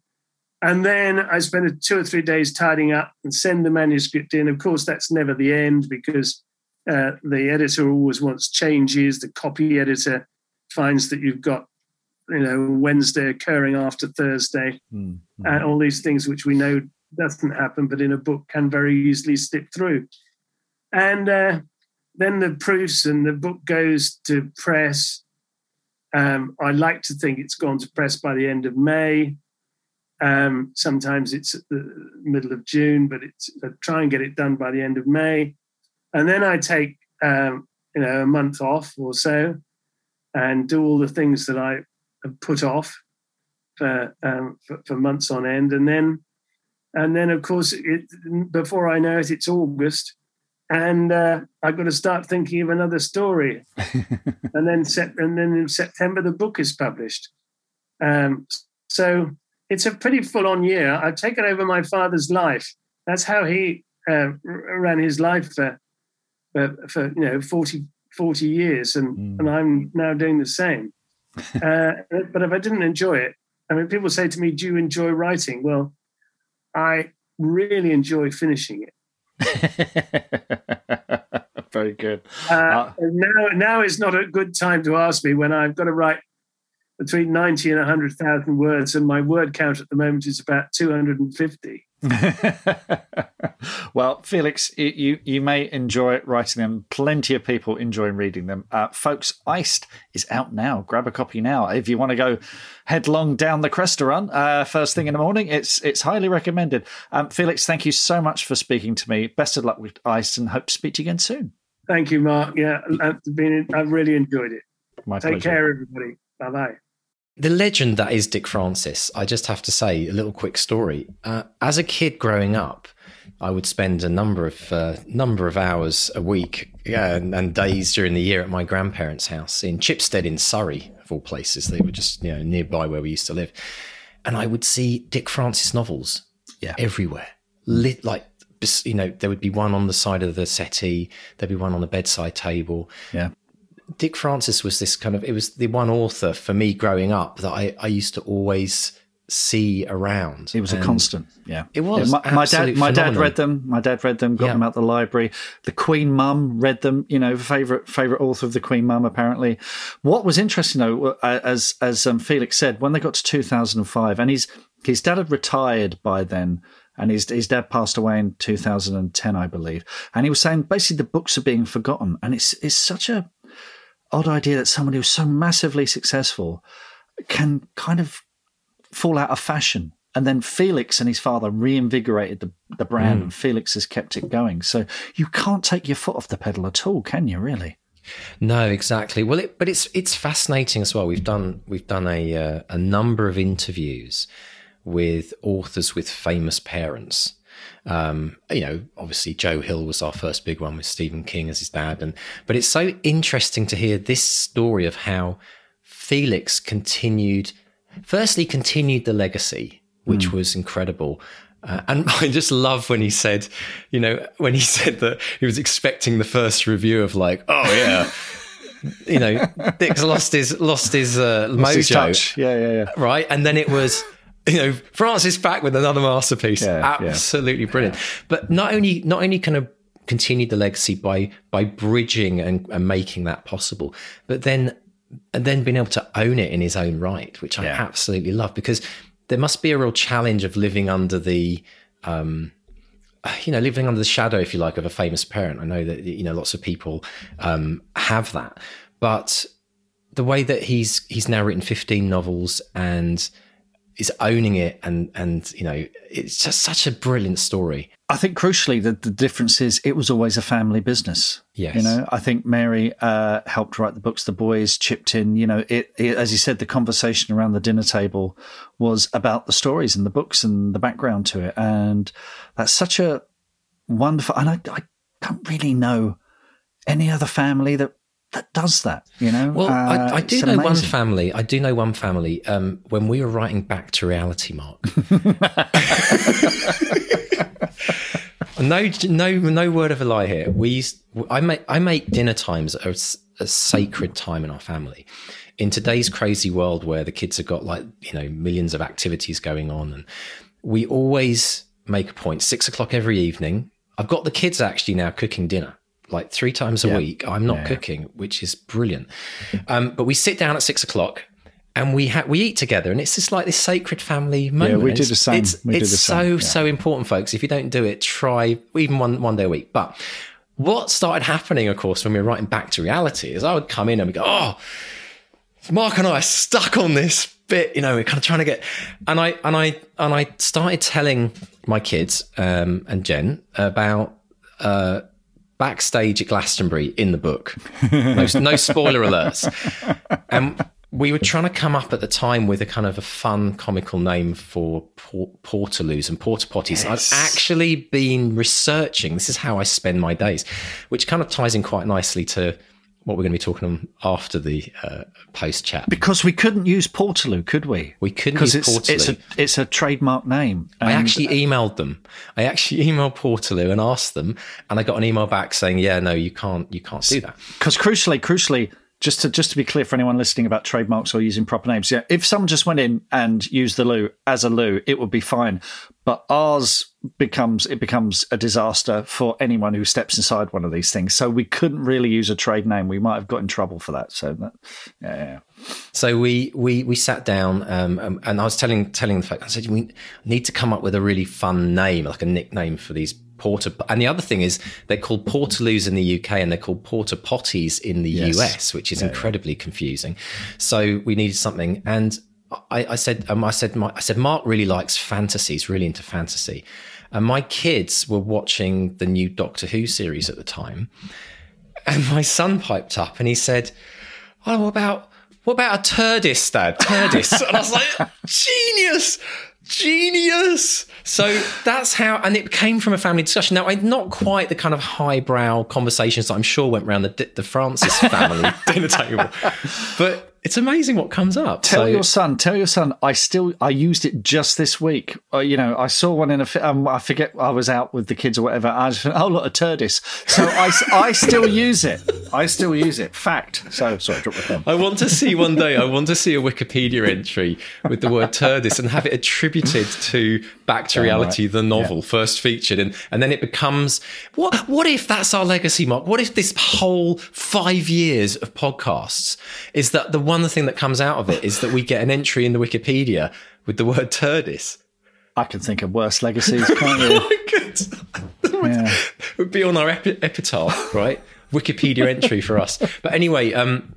and then I spend two or three days tidying up and send the manuscript in. Of course, that's never the end because uh, the editor always wants changes. The copy editor finds that you've got, you know, Wednesday occurring after Thursday, mm, mm. and all these things which we know doesn't happen, but in a book can very easily slip through. And uh, then the proofs and the book goes to press. Um, I like to think it's gone to press by the end of May. Um, sometimes it's at the middle of June, but it's I try and get it done by the end of May. And then I take, um, you know, a month off or so and do all the things that I put off for, um, for for months on end, and then and then of course it, before I know it, it's August, and uh, I've got to start thinking of another story, and then set, and then in September the book is published. Um, so it's a pretty full-on year. I've taken over my father's life. That's how he uh, ran his life for for, for you know forty, forty years, and mm. and I'm now doing the same. uh, but if I didn't enjoy it, I mean, people say to me, do you enjoy writing? Well, I really enjoy finishing it. Very good. Uh, uh, now, now is not a good time to ask me when I've got to write between ninety and one hundred thousand words, and my word count at the moment is about two hundred fifty. Well, Felix, you you may enjoy writing them. Plenty of people enjoy reading them. Uh, folks, Iced is out now. Grab a copy now. If you want to go headlong down the Cresta Run uh, first thing in the morning, it's it's highly recommended. Um, Felix, thank you so much for speaking to me. Best of luck with Iced, and hope to speak to you again soon. Thank you, Mark. Yeah, I've, been, I've really enjoyed it. My Take pleasure. Care, everybody. Bye-bye. The legend that is Dick Francis, I just have to say, a little quick story. Uh, as a kid growing up, I would spend a number of uh, number of hours a week yeah, and, and days during the year at my grandparents' house in Chipstead in Surrey, of all places. They were just, you know, nearby where we used to live. And I would see Dick Francis novels yeah. everywhere. Lit, like, you know, there would be one on the side of the settee. There'd be one on the bedside table. Yeah. Dick Francis was this kind of, it was the one author for me growing up that I, I used to always see around. It was and a constant. Yeah. It was. Yeah, my, my dad, my dad read them. My dad read them, got yeah. them out the library. The Queen Mum read them, you know, favorite, favorite author of the Queen Mum, apparently. What was interesting though, as, as um, Felix said, when they got to two thousand five and his, his dad had retired by then. And his his dad passed away in two thousand ten, I believe. And he was saying basically the books are being forgotten. And it's, it's such a, odd idea that someone who's so massively successful can kind of fall out of fashion. And then Felix and his father reinvigorated the, the brand mm. and Felix has kept it going. So you can't take your foot off the pedal at all, can you really? No, exactly. Well, it, but it's it's fascinating as well. We've done we've done a uh, a number of interviews with authors with famous parents. Um, you know, obviously Joe Hill was our first big one with Stephen King as his dad. And, but it's so interesting to hear this story of how Felix continued, firstly continued the legacy which mm. was incredible. Uh, and I just love when he said, you know, when he said that he was expecting the first review of like, oh yeah, you know, Dick's lost his lost his uh, mojo, lost his touch. Yeah, yeah, yeah. Right, and then it was, you know, Francis back with another masterpiece, yeah, absolutely yeah. brilliant. Yeah. But not only not only kind of continued the legacy by by bridging and, and making that possible, but then and then being able to own it in his own right, which I yeah. absolutely love, because there must be a real challenge of living under the, um, you know, living under the shadow, if you like, of a famous parent. I know that, you know, lots of people um, have that, but the way that he's he's now written fifteen novels and is owning it, and and you know, it's just such a brilliant story. I think crucially, the, the difference is it was always a family business. Yes, you know, I think Mary uh, helped write the books. The boys chipped in. You know, it, it as you said, the conversation around the dinner table was about the stories and the books and the background to it, and that's such a wonderful. And I, I don't really know any other family that that does that. You know, well, uh, I, I do know amazing. one family. I do know one family. Um, when we were writing Back to Reality, Mark. No, no, no word of a lie here. We, used, I make, I make dinner times a, a sacred time in our family. In today's crazy world where the kids have got like, you know, millions of activities going on, and we always make a point six o'clock every evening. I've got the kids actually now cooking dinner like three times a yeah. week. I'm not yeah. cooking, which is brilliant. Um, but we sit down at six o'clock. And we ha- we eat together, and it's just like this sacred family moment. Yeah, we do the same. It's, we it's the so, same. Yeah. so important, folks. If you don't do it, try even one, one day a week. But what started happening, of course, when we were writing Back to Reality is I would come in and we go, oh, Mark and I are stuck on this bit. You know, we're kind of trying to get... And I and I, and I started telling my kids um, and Jen about... Uh, backstage at Glastonbury in the book. No, no spoiler alerts. And we were trying to come up at the time with a kind of a fun, comical name for por- portaloos and porta potties. Yes. I've actually been researching. This is how I spend my days, which kind of ties in quite nicely to what we're going to be talking on after the uh, post chat. Because we couldn't use portaloo, could we? We couldn't use it's, portaloo. It's a, it's a trademark name. And I actually emailed them. I actually emailed portaloo and asked them, and I got an email back saying, yeah, no, you can't, you can't do that. Because crucially, crucially, just to, just to be clear for anyone listening about trademarks or using proper names, yeah, if someone just went in and used the loo as a loo, it would be fine. But ours becomes it becomes a disaster for anyone who steps inside one of these things. So we couldn't really use a trade name. We might have got in trouble for that. So that, yeah. So we we we sat down um, um, and I was telling telling the fact I said we need to come up with a really fun name, like a nickname for these porta. And the other thing is they're called portaloos in the U K and they're called porta potties in the yes. U S, which is yeah, incredibly yeah. confusing. So we needed something and. I, I said, um, I said, my, I said, Mark really likes fantasy. He's really into fantasy. And my kids were watching the new Doctor Who series at the time. And my son piped up and he said, oh, what about, what about a Turdis, Dad? Turdis. And I was like, genius, genius. So that's how, and it came from a family discussion. Now, not quite the kind of highbrow conversations that I'm sure went around the, the Francis family dinner table, but it's amazing what comes up. Tell so, your son, tell your son, I still, I used it just this week. Uh, you know, I saw one in a, um, I forget, I was out with the kids or whatever. I just went, oh, look, a Turdis. So I, I still use it. I still use it. Fact. So, sorry, drop my thumb. I want to see one day, I want to see a Wikipedia entry with the word Turdis and have it attributed to Back to Reality, right. the novel, yeah. first featured. And, and then it becomes, what, what if that's our legacy, Mark? What if this whole five years of podcasts is that the one thing that comes out of it is that we get an entry in the Wikipedia with the word Turdis. I can think of worse legacies, can't you? It would, yeah. would be on our epi- epitaph, right? Wikipedia entry for us. But anyway, um,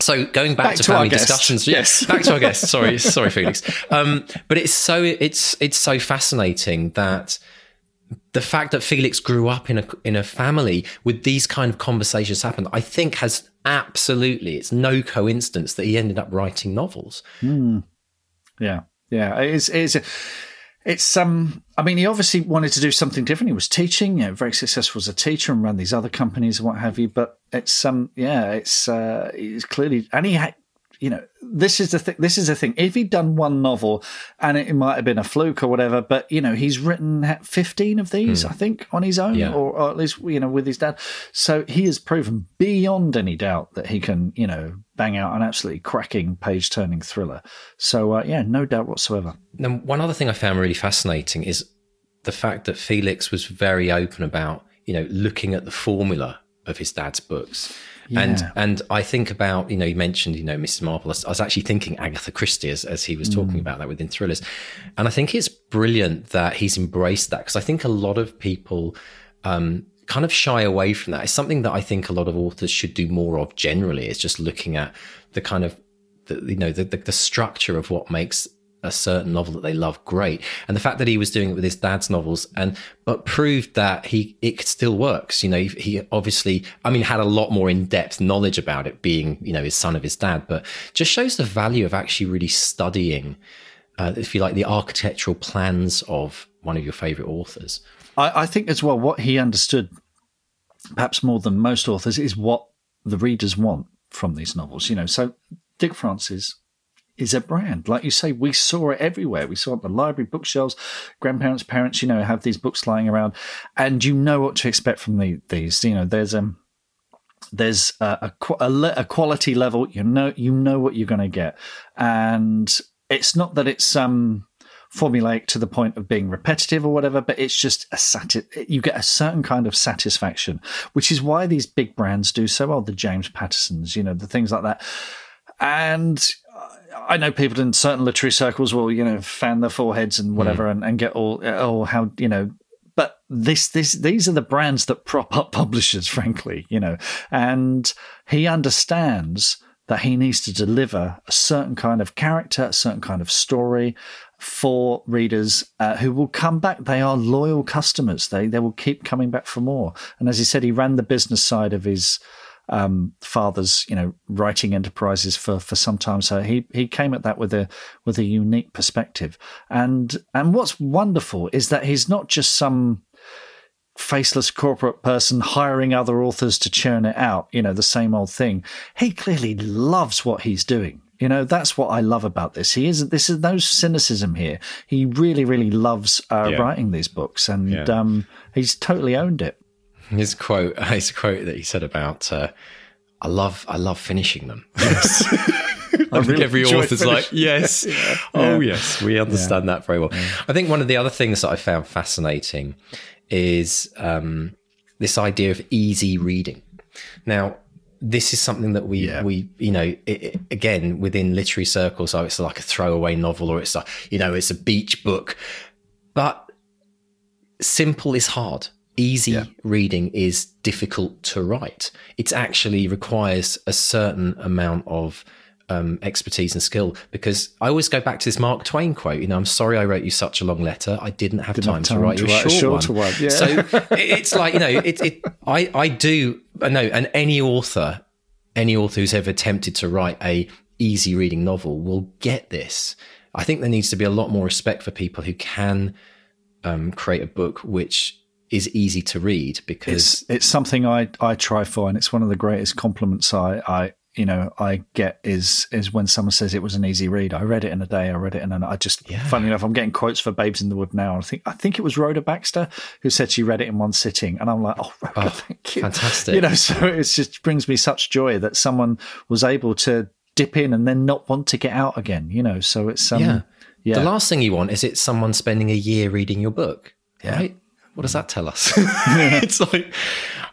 so going back, back to, to family discussions. Yes. Back to our guests. Sorry, sorry, Felix. Um, but it's so it's it's so fascinating that the fact that Felix grew up in a in a family with these kind of conversations happened, I think has absolutely, it's no coincidence that he ended up writing novels. Mm. Yeah, yeah, it's it's it's um. I mean, he obviously wanted to do something different. He was teaching, you know, very successful as a teacher, and ran these other companies and what have you. But it's um, yeah, it's uh, it's clearly, and he had, you know, this is the thing. This is the thing. If he'd done one novel, and it, it might have been a fluke or whatever, but you know, he's written fifteen of these, mm. I think, on his own, yeah. or, or at least you know, with his dad. So he has proven beyond any doubt that he can, you know, bang out an absolutely cracking page-turning thriller. So uh, yeah, no doubt whatsoever. Now, one other thing I found really fascinating is the fact that Felix was very open about, you know, looking at the formula of his dad's books. Yeah. And and I think about, you know, you mentioned, you know, Missus Marple. I was actually thinking Agatha Christie as, as he was talking mm. about that within thrillers. And I think it's brilliant that he's embraced that, because I think a lot of people um, kind of shy away from that. It's something that I think a lot of authors should do more of generally, is just looking at the kind of, the, you know, the, the, the structure of what makes a certain novel that they love great. And the fact that he was doing it with his dad's novels, and but proved that he it still works. You know, he, he obviously, I mean, had a lot more in-depth knowledge about it, being, you know, his son of his dad, but just shows the value of actually really studying, uh, if you like, the architectural plans of one of your favorite authors. I, I think as well, what he understood perhaps more than most authors is what the readers want from these novels. You know, so Dick Francis is a brand. Like you say, we saw it everywhere. We saw it at the library, bookshelves, grandparents, parents, you know, have these books lying around, and you know what to expect from the, these. You know, there's um, there's a, a, a quality level, you know, you know what you're going to get. And it's not that it's um, formulaic to the point of being repetitive or whatever, but it's just a sati- you get a certain kind of satisfaction, which is why these big brands do so well, the James Pattersons, you know, the things like that. And I know people in certain literary circles will, you know, fan their foreheads and whatever, mm. and, and get all, oh, how, you know, but this, this, these are the brands that prop up publishers, frankly, you know, and he understands that he needs to deliver a certain kind of character, a certain kind of story for readers uh, who will come back. They are loyal customers. They, they will keep coming back for more. And as he said, he ran the business side of his, Um, father's, you know, writing enterprises for, for some time. So he, he came at that with a with a unique perspective. And and what's wonderful is that he's not just some faceless corporate person hiring other authors to churn it out, you know, the same old thing. He clearly loves what he's doing. You know, that's what I love about this. He isn't, this is no cynicism here. He really, really loves uh, yeah. writing these books, and yeah. um, he's totally owned it. His quote, his quote that he said about, uh, "I love, I love finishing them." Yes. I think every author's like, yes, yeah. oh yeah. yes, we understand yeah. that very well. Yeah. I think one of the other things that I found fascinating is um, this idea of easy reading. Now, this is something that we, yeah. we, you know, it, it, again, within literary circles, so it's like a throwaway novel, or it's like, you know, it's a beach book, but simple is hard. Easy yeah. reading is difficult to write. It actually requires a certain amount of um, expertise and skill, because I always go back to this Mark Twain quote, you know, "I'm sorry I wrote you such a long letter. I didn't have, didn't time, have time to write, to you write a short, short one. one. Yeah. So it's like, you know, it, it, I, I do, I know, and any author, any author who's ever attempted to write a easy reading novel will get this. I think there needs to be a lot more respect for people who can um, create a book which is easy to read, because it's, it's something I, I try for, and it's one of the greatest compliments I, I you know I get is is when someone says it was an easy read. I read it in a day. I read it in an I just yeah. Funnily enough, I'm getting quotes for Babes in the Wood now. I think I think it was Rhoda Baxter who said she read it in one sitting, and I'm like, oh, Rhoda, oh, thank you, fantastic. You know, so it just brings me such joy that someone was able to dip in and then not want to get out again. You know, so it's um, yeah. yeah. The last thing you want is it's someone spending a year reading your book, yeah. right? What does that tell us? It's like,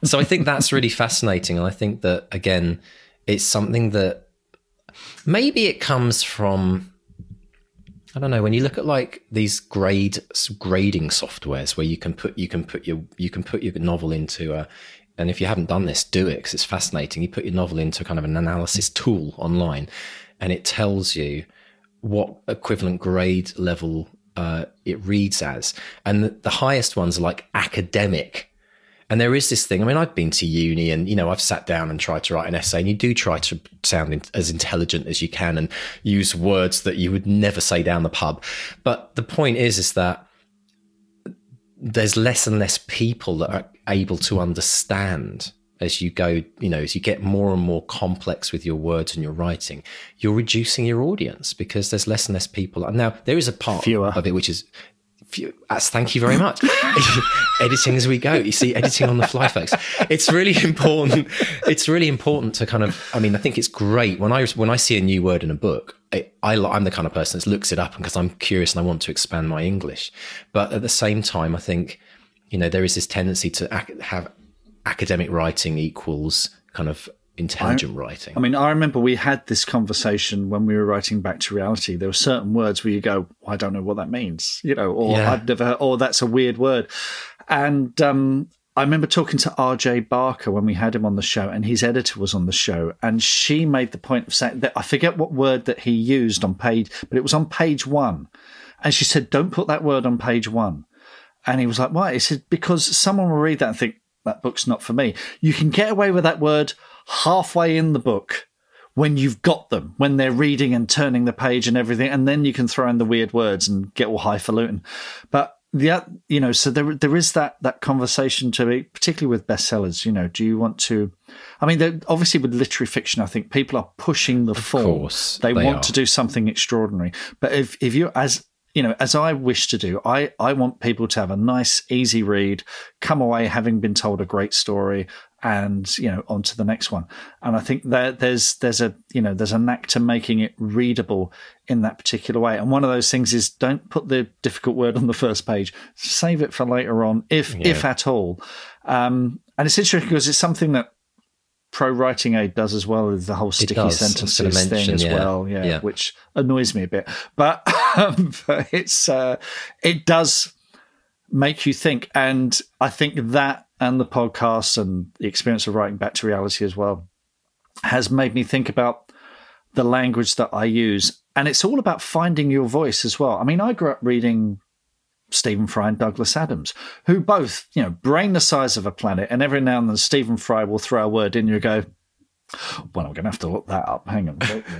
so I think that's really fascinating. And I think that, again, it's something that maybe it comes from, I don't know, when you look at like these grade grading softwares where you can put, you can put your, you can put your novel into a, and if you haven't done this, do it, because it's fascinating. You put your novel into kind of an analysis tool online, and it tells you what equivalent grade level Uh, it reads as, and the, the highest ones are like academic. And there is this thing, I mean, I've been to uni, and, you know, I've sat down and tried to write an essay, and you do try to sound in, as intelligent as you can and use words that you would never say down the pub. But the point is, is that there's less and less people that are able to understand as you go, you know, as you get more and more complex with your words and your writing, you're reducing your audience because there's less and less people. Now, there is a part Fewer. of it which is, few, as, thank you very much. Editing as we go. You see, editing on the fly, folks. It's really important. It's really important to kind of, I mean, I think it's great. When I, when I see a new word in a book, I, I, I'm the kind of person that looks it up because I'm curious and I want to expand my English. But at the same time, I think, you know, there is this tendency to ac- have academic writing equals kind of intelligent I, writing. I mean, I remember we had this conversation when we were writing Back to Reality. There were certain words where you go, well, I don't know what that means, you know, or yeah. I've never heard, or that's a weird word. And um, I remember talking to R J Barker when we had him on the show, and his editor was on the show, and she made the point of saying that, I forget what word that he used on page, but it was on page one. And she said, don't put that word on page one. And he was like, why? He said, because someone will read that and think, that book's not for me. You can get away with that word halfway in the book when you've got them, when they're reading and turning the page and everything, and then you can throw in the weird words and get all highfalutin. But, yeah, you know, so there there is that that conversation to be, particularly with bestsellers, you know, do you want to... I mean, obviously with literary fiction, I think people are pushing the of form. Course, they, they want are. to do something extraordinary. But if, if you're as... You know, as I wish to do, I, I want people to have a nice, easy read, come away having been told a great story, and, you know, on to the next one. And I think that there's there's a you know there's a knack to making it readable in that particular way. And one of those things is don't put the difficult word on the first page. Save it for later on, if yeah. if at all. Um, and it's interesting because it's something that Pro Writing Aid does as well, as the whole sticky sentences mention, thing as yeah. well, yeah, yeah, which annoys me a bit. But, um, but it's uh, it does make you think, and I think that and the podcast and the experience of writing Back to Reality as well has made me think about the language that I use, and it's all about finding your voice as well. I mean, I grew up reading Stephen Fry and Douglas Adams, who both, you know, brain the size of a planet, and every now and then Stephen Fry will throw a word in you and go, well, I'm going to have to look that up. Hang on.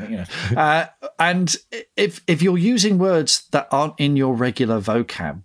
You know. uh, and if if you're using words that aren't in your regular vocab,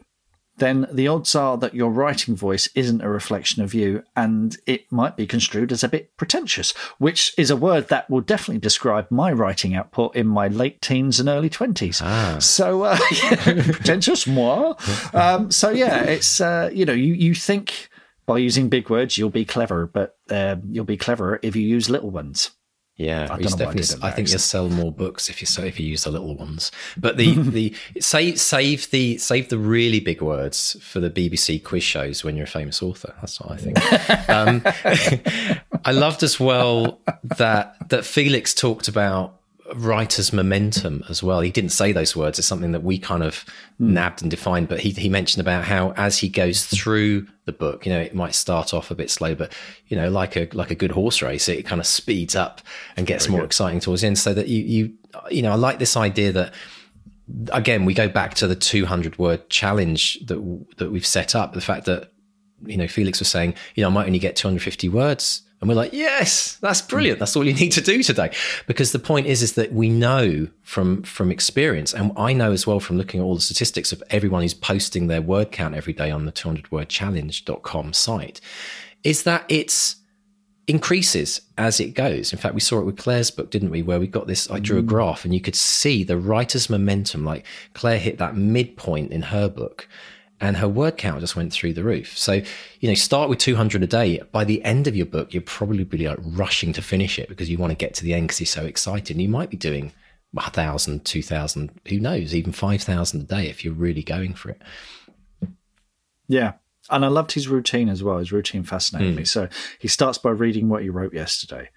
then the odds are that your writing voice isn't a reflection of you, and it might be construed as a bit pretentious, which is a word that will definitely describe my writing output in my late teens and early twenties. Ah. So uh, pretentious, moi. Um, so yeah, it's uh, you know you you think by using big words you'll be clever, but um, you'll be clever if you use little ones. Yeah, I, don't know I, that, I think you'll sell more books if you so if you use the little ones. But the the save save the save the really big words for the B B C quiz shows when you're a famous author. That's what I think. um, I loved as well that that Felix talked about writer's momentum as well. He didn't say those words. It's something that we kind of mm. nabbed and defined. But he he mentioned about how as he goes through the book, you know, it might start off a bit slow, but you know, like a like a good horse race, it kind of speeds up and gets Very more good. exciting towards the end. So that you you you know, I like this idea that, again, we go back to the two hundred word challenge that that we've set up. The fact that, you know, Felix was saying, you know, I might only get two hundred fifty words. And we're like, yes, that's brilliant. That's all you need to do today. Because the point is, is that we know from, from experience, and I know as well from looking at all the statistics of everyone who's posting their word count every day on the two hundred word challenge dot com site, is that it's increases as it goes. In fact, we saw it with Claire's book, didn't we, where we got this, I drew a graph and you could see the writer's momentum. Like Claire hit that midpoint in her book, and her word count just went through the roof. So, you know, start with two hundred a day. By the end of your book, you'll probably be like rushing to finish it because you want to get to the end because you're so excited. And you might be doing one thousand, two thousand, who knows, even five thousand a day if you're really going for it. Yeah. And I loved his routine as well. His routine fascinated mm. me. So he starts by reading what he wrote yesterday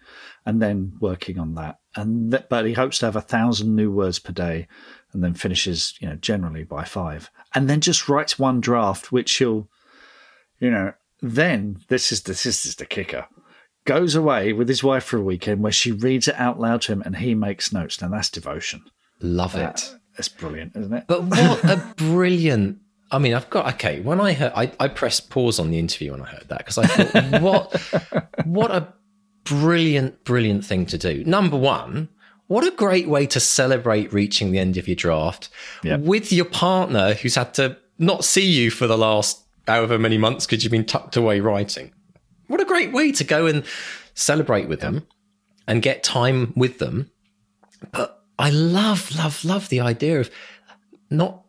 and then working on that. And th- But he hopes to have a thousand new words per day, and then finishes, you know, generally by five, and then just writes one draft, which he'll, you know, then this is, this is, this is the kicker, goes away with his wife for a weekend where she reads it out loud to him and he makes notes. Now that's devotion. Love that, it. That's brilliant, isn't it? But what a brilliant, I mean, I've got, okay, when I heard, I, I pressed pause on the interview when I heard that because I thought, what, what a brilliant, brilliant thing to do. Number one, what a great way to celebrate reaching the end of your draft yep. with your partner who's had to not see you for the last however many months because you've been tucked away writing. What a great way to go and celebrate with them and get time with them. But I love, love, love the idea of not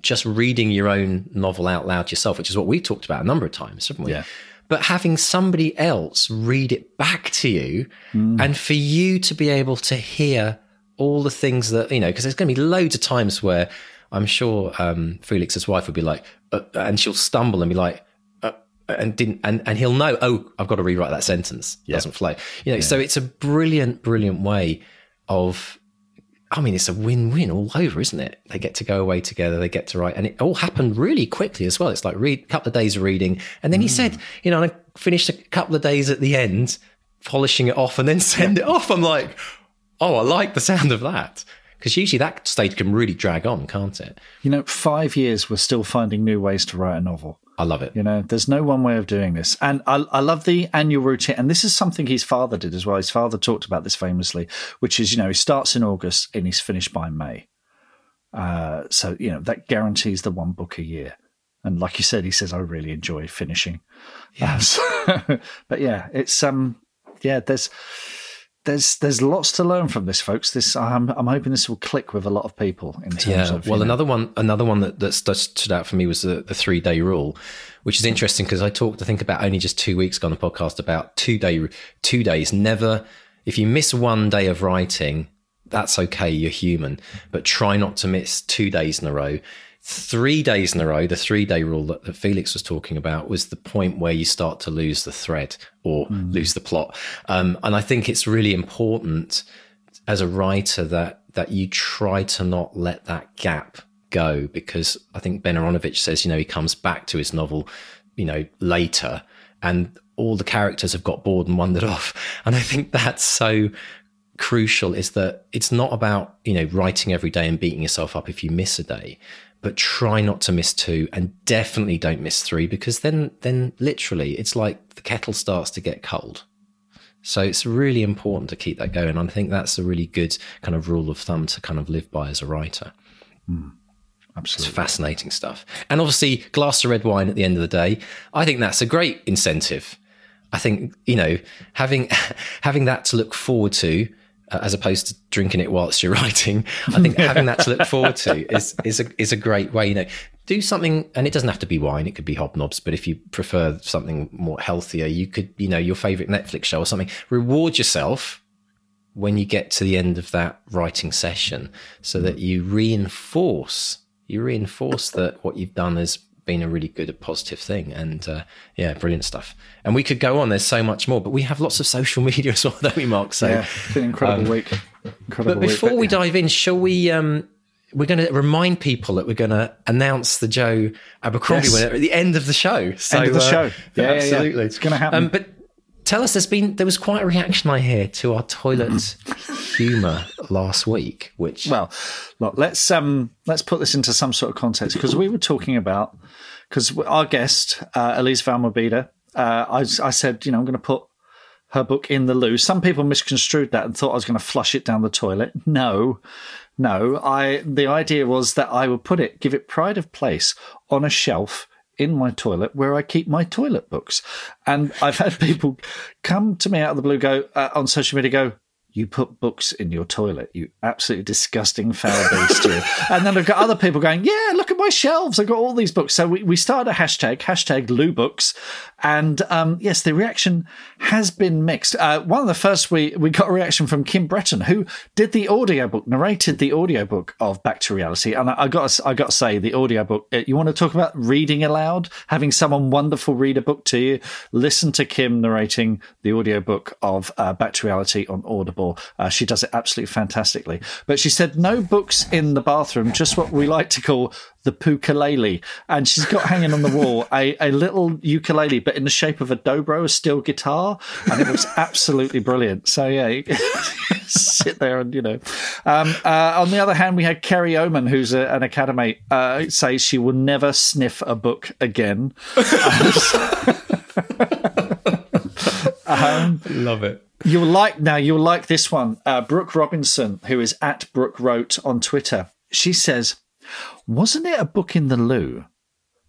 just reading your own novel out loud yourself, which is what we've talked about a number of times, haven't we? Yeah. But having somebody else read it back to you mm. and for you to be able to hear all the things that, you know, because there's going to be loads of times where I'm sure um, Felix's wife would be like, uh, and she'll stumble and be like, uh, and didn't, and, and he'll know, oh, I've got to rewrite that sentence. It yeah. doesn't flow. You know, yeah. so it's a brilliant, brilliant way of, I mean, it's a win-win all over, isn't it? They get to go away together, they get to write, and it all happened really quickly as well. It's like read a couple of days of reading, and then mm. he said, you know, and I finished a couple of days at the end, polishing it off, and then send it off. I'm like, oh, I like the sound of that. Because usually that stage can really drag on, can't it? You know, five years, we're still finding new ways to write a novel. I love it. You know, there's no one way of doing this. And I, I love the annual routine. And this is something his father did as well. His father talked about this famously, which is, you know, he starts in August and he's finished by May. Uh, so, you know, that guarantees the one book a year. And like you said, he says, I really enjoy finishing. Yes. Um, so, but yeah, it's, um, yeah, there's... There's there's lots to learn from this, folks. This I'm I'm hoping this will click with a lot of people in terms yeah. of. Well, know. another one another one that, that stood out for me was the, the three day rule, which is interesting because I talked I think about only just two weeks ago on the podcast about two day two days. Never, if you miss one day of writing, that's okay. You're human, but try not to miss two days in a row. Three days in a row, the three-day rule that, that Felix was talking about was the point where you start to lose the thread or mm. lose the plot. Um, and I think it's really important as a writer that that you try to not let that gap go, because I think Ben Aronovich says, you know, he comes back to his novel, you know, later, and all the characters have got bored and wandered off. And I think that's so crucial, is that it's not about, you know, writing every day and beating yourself up if you miss a day. But try not to miss two, and definitely don't miss three, because then then literally it's like the kettle starts to get cold. So it's really important to keep that going. I think that's a really good kind of rule of thumb to kind of live by as a writer. Mm, absolutely. It's fascinating stuff. And obviously glass of red wine at the end of the day, I think that's a great incentive. I think, you know, having having that to look forward to, as opposed to drinking it whilst you're writing, I think having that to look forward to is is a is a great way. You know, do something, and it doesn't have to be wine, it could be hobnobs, but if you prefer something more healthier, you could, you know, your favorite Netflix show or something. Reward yourself when you get to the end of that writing session, so that you reinforce you reinforce that what you've done is been a really good, positive thing. And uh, yeah, brilliant stuff. And we could go on, there's so much more, but we have lots of social media as well, don't we, Mark? So yeah, it's been an incredible um, week. Incredible but before week, but, we yeah. dive in, shall we, um, we're going to remind people that we're going to announce the Joe Abercrombie yes. winner at the end of the show. So, end of the uh, show. Yeah, yeah, absolutely. Yeah, yeah. It's going to happen. Um, but tell us, there's been, there was quite a reaction I hear to our toilet humour last week, which... Well, look, let's um, let's put this into some sort of context, because we were talking about, because our guest, uh, Elise Valmorbida, uh, I, I said, you know, I'm going to put her book in the loo. Some people misconstrued that and thought I was going to flush it down the toilet. No, no. I the idea was that I would put it, give it pride of place on a shelf in my toilet where I keep my toilet books. And I've had people come to me out of the blue, go uh, on social media, go, you put books in your toilet, you absolutely disgusting foul beast, you. And then I've got other people going, yeah, look at my shelves, I've got all these books. So we, we started a hashtag, hashtag loo books. And um, yes, the reaction has been mixed. Uh, one of the first, we, we got a reaction from Kim Breton, who did the audiobook, narrated the audiobook of Back to Reality. And I, I got I got to say, the audiobook, you want to talk about reading aloud, having someone wonderful read a book to you? Listen to Kim narrating the audiobook of uh, Back to Reality on Audible. Uh, she does it absolutely fantastically. But she said, no books in the bathroom, just what we like to call the pookalele. And she's got hanging on the wall a, a little ukulele, but in the shape of a dobro, a steel guitar. And it looks absolutely brilliant. So, yeah, you sit there and, you know. Um, uh, on the other hand, we had Kerry Oman, who's a, an academate, uh, says she will never sniff a book again. um, Love it. You'll like now. You'll like this one. Uh, Brooke Robinson, who is at Brooke Wrote on Twitter, she says, "Wasn't it a book in the loo?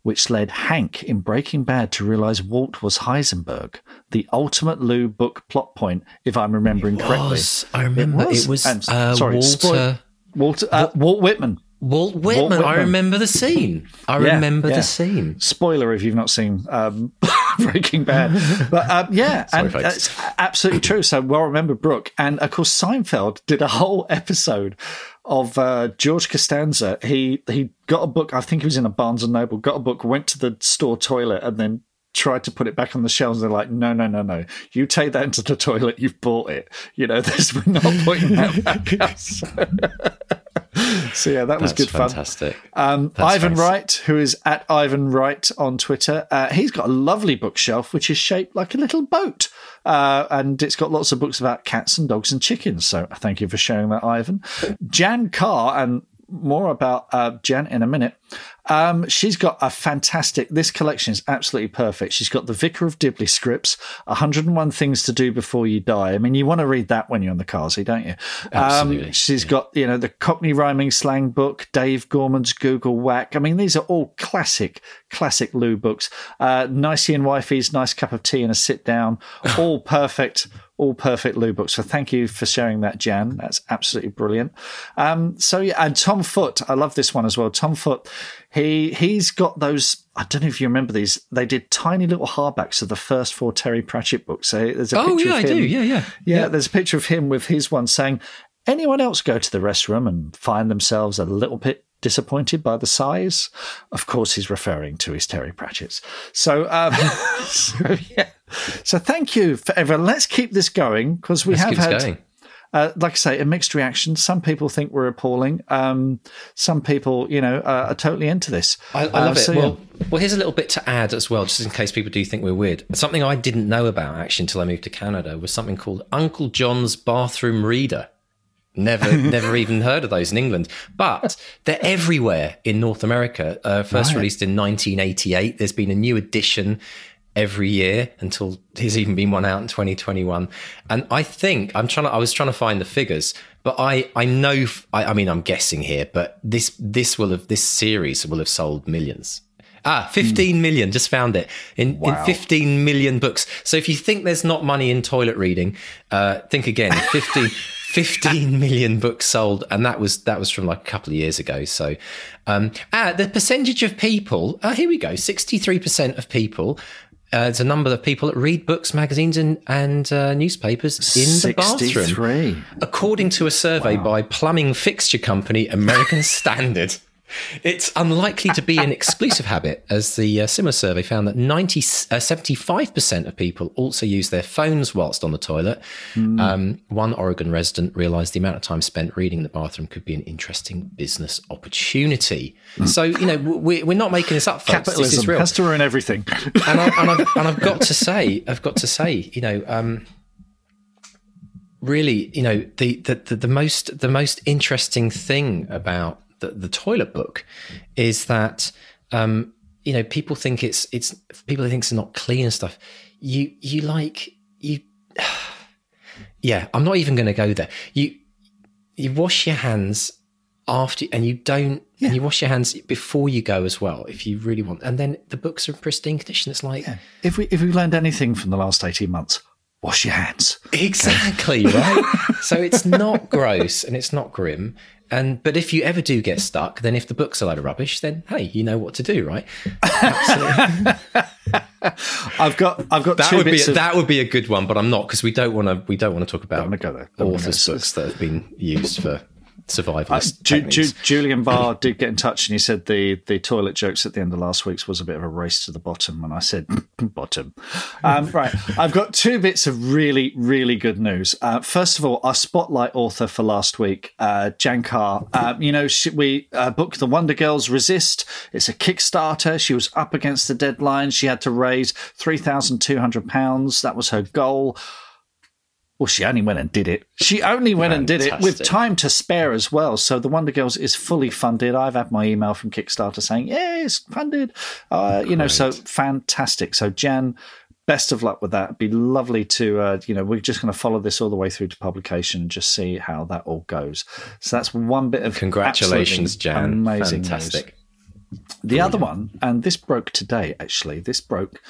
which led Hank in Breaking Bad to realize Walt was Heisenberg, the ultimate Lou book plot point, if I'm remembering correctly. I remember it was, it was and, uh, sorry, Walter, spoil, Walter uh, Walt Whitman. Walt Whitman. Walt Whitman. I remember the scene. I yeah, remember yeah. the scene. Spoiler if you've not seen um, Breaking Bad. But um, yeah, and Sorry, that's absolutely true. So well remembered, Brooke. And of course, Seinfeld did a whole episode of uh, George Costanza. He he got a book. I think he was in a Barnes and Noble. Got a book. Went to the store toilet and then tried to put it back on the shelves. They're like, no, no, no, no. You take that into the toilet. You've bought it. You know, this, we're not putting that back up. So yeah, that was That's good fantastic. fun. Um, That's Ivan fantastic. Wright, who is at Ivan Wright on Twitter, uh, he's got a lovely bookshelf which is shaped like a little boat, uh, and it's got lots of books about cats and dogs and chickens. So thank you for sharing that, Ivan. Jan Carr, and more about uh, Jan in a minute. Um, she's got a fantastic, this collection is absolutely perfect. She's got the Vicar of Dibley scripts, one hundred and one Things to Do Before You Die. I mean, you want to read that when you're on the car seat, don't you? Absolutely. Um, she's yeah. got, you know, the Cockney Rhyming Slang book, Dave Gorman's Google Whack. I mean, these are all classic, classic Lou books. Uh, Nicey and Wifey's Nice Cup of Tea and a Sit Down, all perfect, all perfect Lou books. So thank you for sharing that, Jan. That's absolutely brilliant. Um, so yeah, and Tom Foote, I love this one as well. Tom Foote, He, he's got those, I don't know if you remember these, they did tiny little hardbacks of the first four Terry Pratchett books. So there's a oh, picture yeah, of him. Oh, yeah, I do. Yeah, yeah, yeah. Yeah, there's a picture of him with his one saying, anyone else go to the restroom and find themselves a little bit disappointed by the size? Of course, he's referring to his Terry Pratchett's. So, um, so yeah. So thank you for everyone. Let's keep this going because we Let's have had... Going. Uh, like I say, a mixed reaction. Some people think we're appalling. Um, some people, you know, uh, are totally into this. I, I love uh, so, it. Well, yeah. well, here's a little bit to add as well, just in case people do think we're weird. Something I didn't know about, actually, until I moved to Canada was something called Uncle John's Bathroom Reader. Never never even heard of those in England. But they're everywhere in North America. Uh, first right. released in nineteen eighty-eight. There's been a new edition every year until there's even been one out in twenty twenty-one. And I think I'm trying to, I was trying to find the figures, but I, I know, I, I mean, I'm guessing here, but this, this will have, this series will have sold millions. Ah, fifteen mm. million, just found it in, wow. in fifteen million books. So if you think there's not money in toilet reading, uh, think again, fifteen fifteen million books sold, and that was that was from like a couple of years ago. So um, ah, the percentage of people, ah, here we go, sixty-three percent of people, Uh, there's a number of people that read books, magazines, and, and uh, newspapers in the bathroom. sixty-three According to a survey wow. by plumbing fixture company American Standard, it's unlikely to be an exclusive habit, as the uh, similar survey found that ninety, uh, seventy-five percent of people also use their phones whilst on the toilet. Mm. Um, one Oregon resident realised the amount of time spent reading in the bathroom could be an interesting business opportunity. Mm. So, you know, we're, we're not making this up, folks. Capitalism this is real. Has to ruin everything. And, I, and, I've, and I've got to say, I've got to say, you know... Um, really, you know, the, the, the, the most the most interesting thing about The, the toilet book is that um you know people think it's it's people think it's not clean and stuff. You you like you yeah I'm not even going to go there. You you wash your hands after, and you don't yeah. and you wash your hands before you go as well if you really want, and then the books are in pristine condition. It's like yeah. if we if we learned anything from the last eighteen months, wash your hands. Exactly, okay. Right? So it's not gross and it's not grim. And but if you ever do get stuck, then if the book's a load of rubbish, then hey, you know what to do, right? Absolutely. I've got, I've got. That two would bits be a, of, that would be a good one, but I'm not, because we don't want to. We don't want to talk about authors' books that have been used for survivalist. Uh, Ju- Ju- Julian Barr did get in touch, and he said the the toilet jokes at the end of last week's was a bit of a race to the bottom, and I said bottom. Um, right, I've got two bits of really, really good news. Uh, first of all, our spotlight author for last week, uh, Jan Carr. Um, you know, she, we uh, booked The Wonder Girls Resist. It's a Kickstarter. She was up against the deadline. She had to raise three thousand two hundred pounds. That was her goal. Well, she only went and did it. She only went Fantastic. and did it with time to spare as well. So The Wonder Girls is fully funded. I've had my email from Kickstarter saying, yeah, it's funded. Uh, you know, so fantastic. So Jan, best of luck with that. It'd be lovely to, uh, you know, we're just going to follow this all the way through to publication and just see how that all goes. So that's one bit of Congratulations, Jan. Amazing. Fantastic. News. The other one, and this broke today, actually, this broke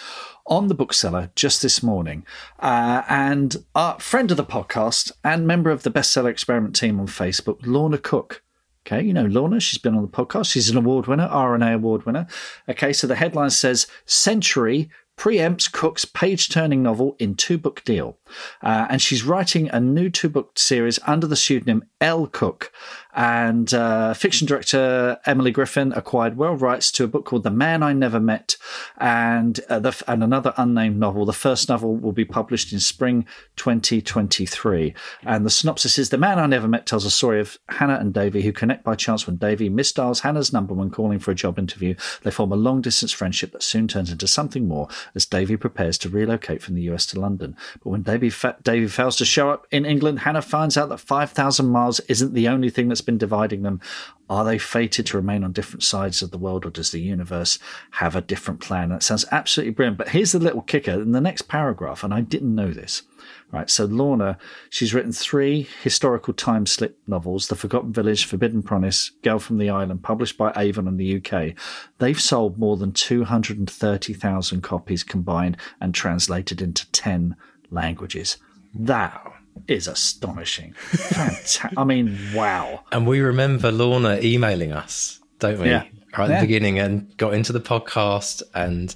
on The Bookseller just this morning. Uh, and a friend of the podcast and member of the Bestseller Experiment team on Facebook, Lorna Cook. Okay, you know Lorna, she's been on the podcast. She's an award winner, R N A award winner. Okay, so the headline says, Century preempts Cook's page-turning novel in two-book deal. Uh, and she's writing a new two-book series under the pseudonym L. Cook. And uh, fiction director Emily Griffin acquired world rights to a book called The Man I Never Met and uh, the, and another unnamed novel. The first novel will be published in spring twenty twenty-three. And the synopsis is, The Man I Never Met tells a story of Hannah and Davy, who connect by chance when Davy misdials Hannah's number when calling for a job interview. They form a long-distance friendship that soon turns into something more as Davy prepares to relocate from the U S to London. But when Davy, fa- Davy fails to show up in England, Hannah finds out that five thousand miles isn't the only thing that's been dividing them. Are they fated to remain on different sides of the world, or does the universe have a different plan? That sounds absolutely brilliant. But here's the little kicker in the next paragraph, and I didn't know this. Right, so Lorna, she's written three historical time slip novels, The Forgotten Village, Forbidden Promise, Girl from the Island, published by Avon in the U K. They've sold more than two hundred thirty thousand copies combined and translated into ten languages. That is astonishing. Fantastic. I mean, wow. And we remember Lorna emailing us, don't we? Yeah. Right at yeah. the beginning, and got into the podcast and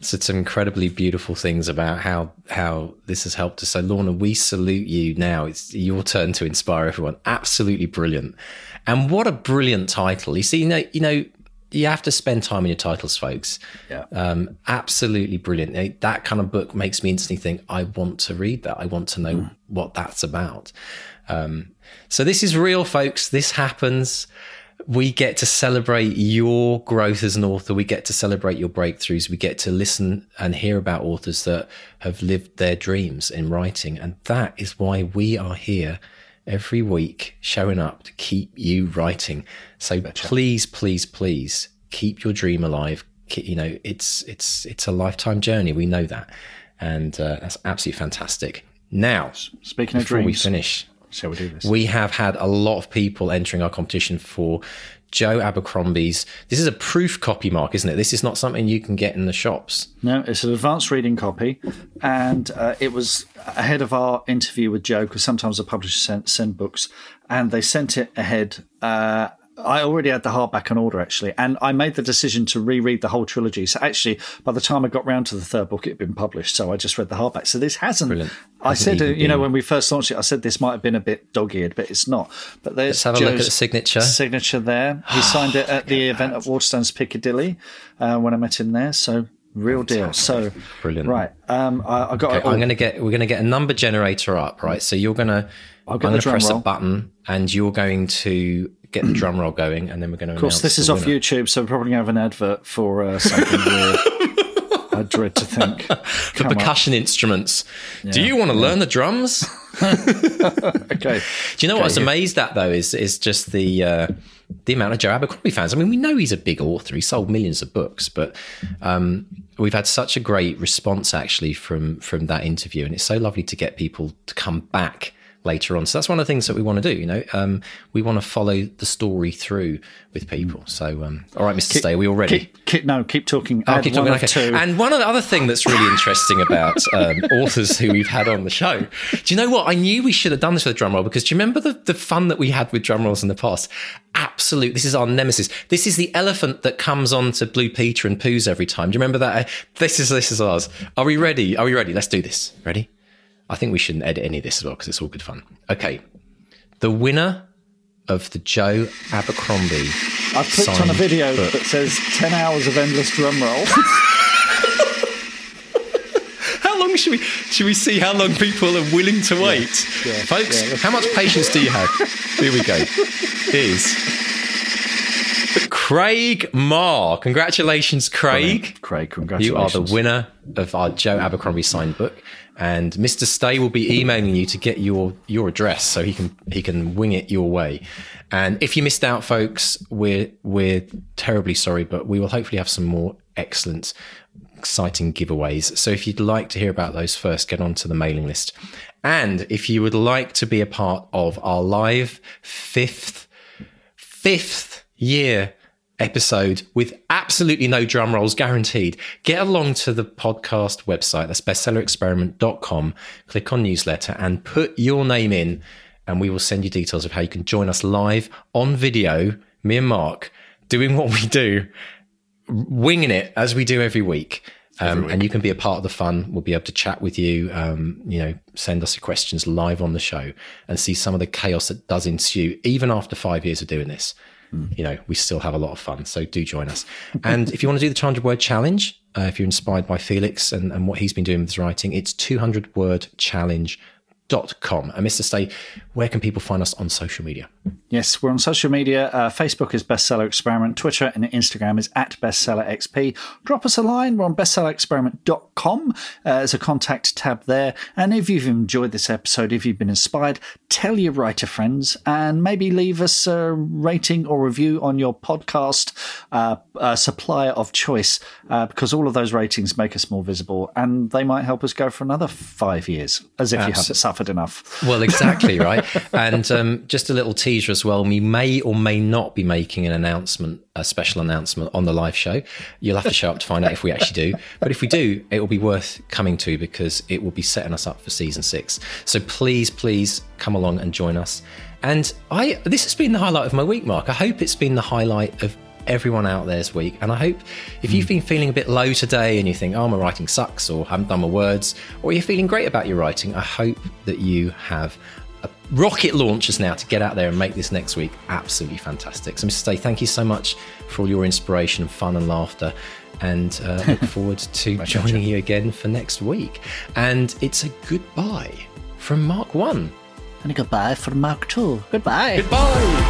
said some incredibly beautiful things about how how this has helped us. So Lorna, we salute you now. It's your turn to inspire everyone. Absolutely brilliant. And what a brilliant title. You see, you know, you know, you have to spend time on your titles, folks. Yeah. Um, absolutely brilliant. That kind of book makes me instantly think, I want to read that. I want to know mm. what that's about. Um, so this is real, folks. This happens. We get to celebrate your growth as an author. We get to celebrate your breakthroughs. We get to listen and hear about authors that have lived their dreams in writing. And that is why we are here every week, showing up to keep you writing. So Betcha. please, please, please keep your dream alive. You know, it's it's it's a lifetime journey. We know that. And uh, that's absolutely fantastic. Now, speaking of dreams, before we finish, shall we do this? We have had a lot of people entering our competition for Joe Abercrombie's. This is a proof copy, Mark, isn't it? This is not something you can get in the shops. No, it's an advanced reading copy. And uh, it was ahead of our interview with Joe, because sometimes the publishers send, send books, and they sent it ahead. Uh, I already had the hardback on order, actually, and I made the decision to reread the whole trilogy. So actually, by the time I got round to the third book, it had been published, so I just read the hardback. So this hasn't... Brilliant. I said, you know, when we first launched it, I said this might have been a bit dog-eared, but it's not. But there's Let's have a Joe's look at the signature. Signature there. He signed it at the event at Waterstones Piccadilly uh, when I met him there, so... Real deal. So brilliant. Right. Um, I, I got. Okay, I'm going to get. We're going to get a number generator up. Right. So you're going to. I'm going to press roll. a button, and you're going to get the drum roll going, and then we're going to. Of course, this is winner. off YouTube, so we're probably going to have an advert for uh, something weird. I dread to think. The percussion up. instruments. Yeah. Do you want to yeah. learn the drums? Okay. Do you know okay, what I was yeah. amazed at though is is just the. Uh, the amount of Joe Abercrombie fans. I mean, we know he's a big author. He sold millions of books, but um, we've had such a great response actually from, from that interview. And it's so lovely to get people to come back later on. So that's one of the things that we want to do. You know, um, we want to follow the story through with people. So, um, all right, Mister Keep, Stay, are we all ready? Keep, keep, no, keep talking. Oh, keep talking. Okay. And one other thing that's really interesting about um, authors who we've had on the show. Do you know what? I knew we should have done this with a drum roll, because do you remember the, the fun that we had with drum rolls in the past? Absolute. This is our nemesis. This is the elephant that comes on to Blue Peter and poos every time. Do you remember that? This is, this is ours. Are we ready? Are we ready? Let's do this. Ready? I think we shouldn't edit any of this as well, because it's all good fun. Okay. The winner of the Joe Abercrombie. I've clicked on a video book that says ten hours of endless drum roll. How long should we, should we see how long people are willing to wait? Yeah, yeah, folks, yeah, how much patience do you have? Here we go. Here's Craig Marr. Congratulations, Craig. Craig, congratulations. You are the winner of our Joe Abercrombie signed book. And Mister Stay will be emailing you to get your, your address so he can he can wing it your way. And if you missed out, folks, we're we're terribly sorry, but we will hopefully have some more excellent, exciting giveaways. So if you'd like to hear about those first, get onto the mailing list. And if you would like to be a part of our live fifth fifth year episode with absolutely no drum rolls guaranteed. Get along to the podcast website. That's bestseller experiment dot com. Click on newsletter and put your name in, and we will send you details of how you can join us live on video, me and Mark, doing what we do, winging it as we do every week. Um, and you can be a part of the fun. We'll be able to chat with you, um, you know, send us your questions live on the show and see some of the chaos that does ensue. Even after five years of doing this, mm. you know, we still have a lot of fun. So do join us. And if you want to do the two hundred word challenge, uh, if you're inspired by Felix and, and what he's been doing with his writing, it's two hundred word challenge dot com. And Mister Stay, where can people find us on social media? Yes, we're on social media. Uh, Facebook is Bestseller Experiment. Twitter and Instagram is at Bestseller X P. Drop us a line. We're on bestseller experiment dot com. Uh, there's a contact tab there. And if you've enjoyed this episode, if you've been inspired, tell your writer friends and maybe leave us a rating or review on your podcast uh, uh, supplier of choice, uh, because all of those ratings make us more visible and they might help us go for another five years, as if Absolutely. You haven't suffered enough. Well, exactly, right? And um, just a little teaser as well, we may or may not be making an announcement, a special announcement on the live show. You'll have to show up to find out if we actually do. But if we do, it will be worth coming to because it will be setting us up for season six. So please, please come along and join us. And I, this has been the highlight of my week, Mark. I hope it's been the highlight of everyone out there's week. And I hope if you've been feeling a bit low today and you think, oh, my writing sucks, or haven't done my words, or you're feeling great about your writing, I hope that you have a rocket launches now to get out there and make this next week absolutely fantastic. So Mister Stay, thank you so much for all your inspiration and fun and laughter, and uh, look forward to joining pleasure. You again for next week. And it's a goodbye from Mark one. And a goodbye from Mark two. Goodbye. Goodbye.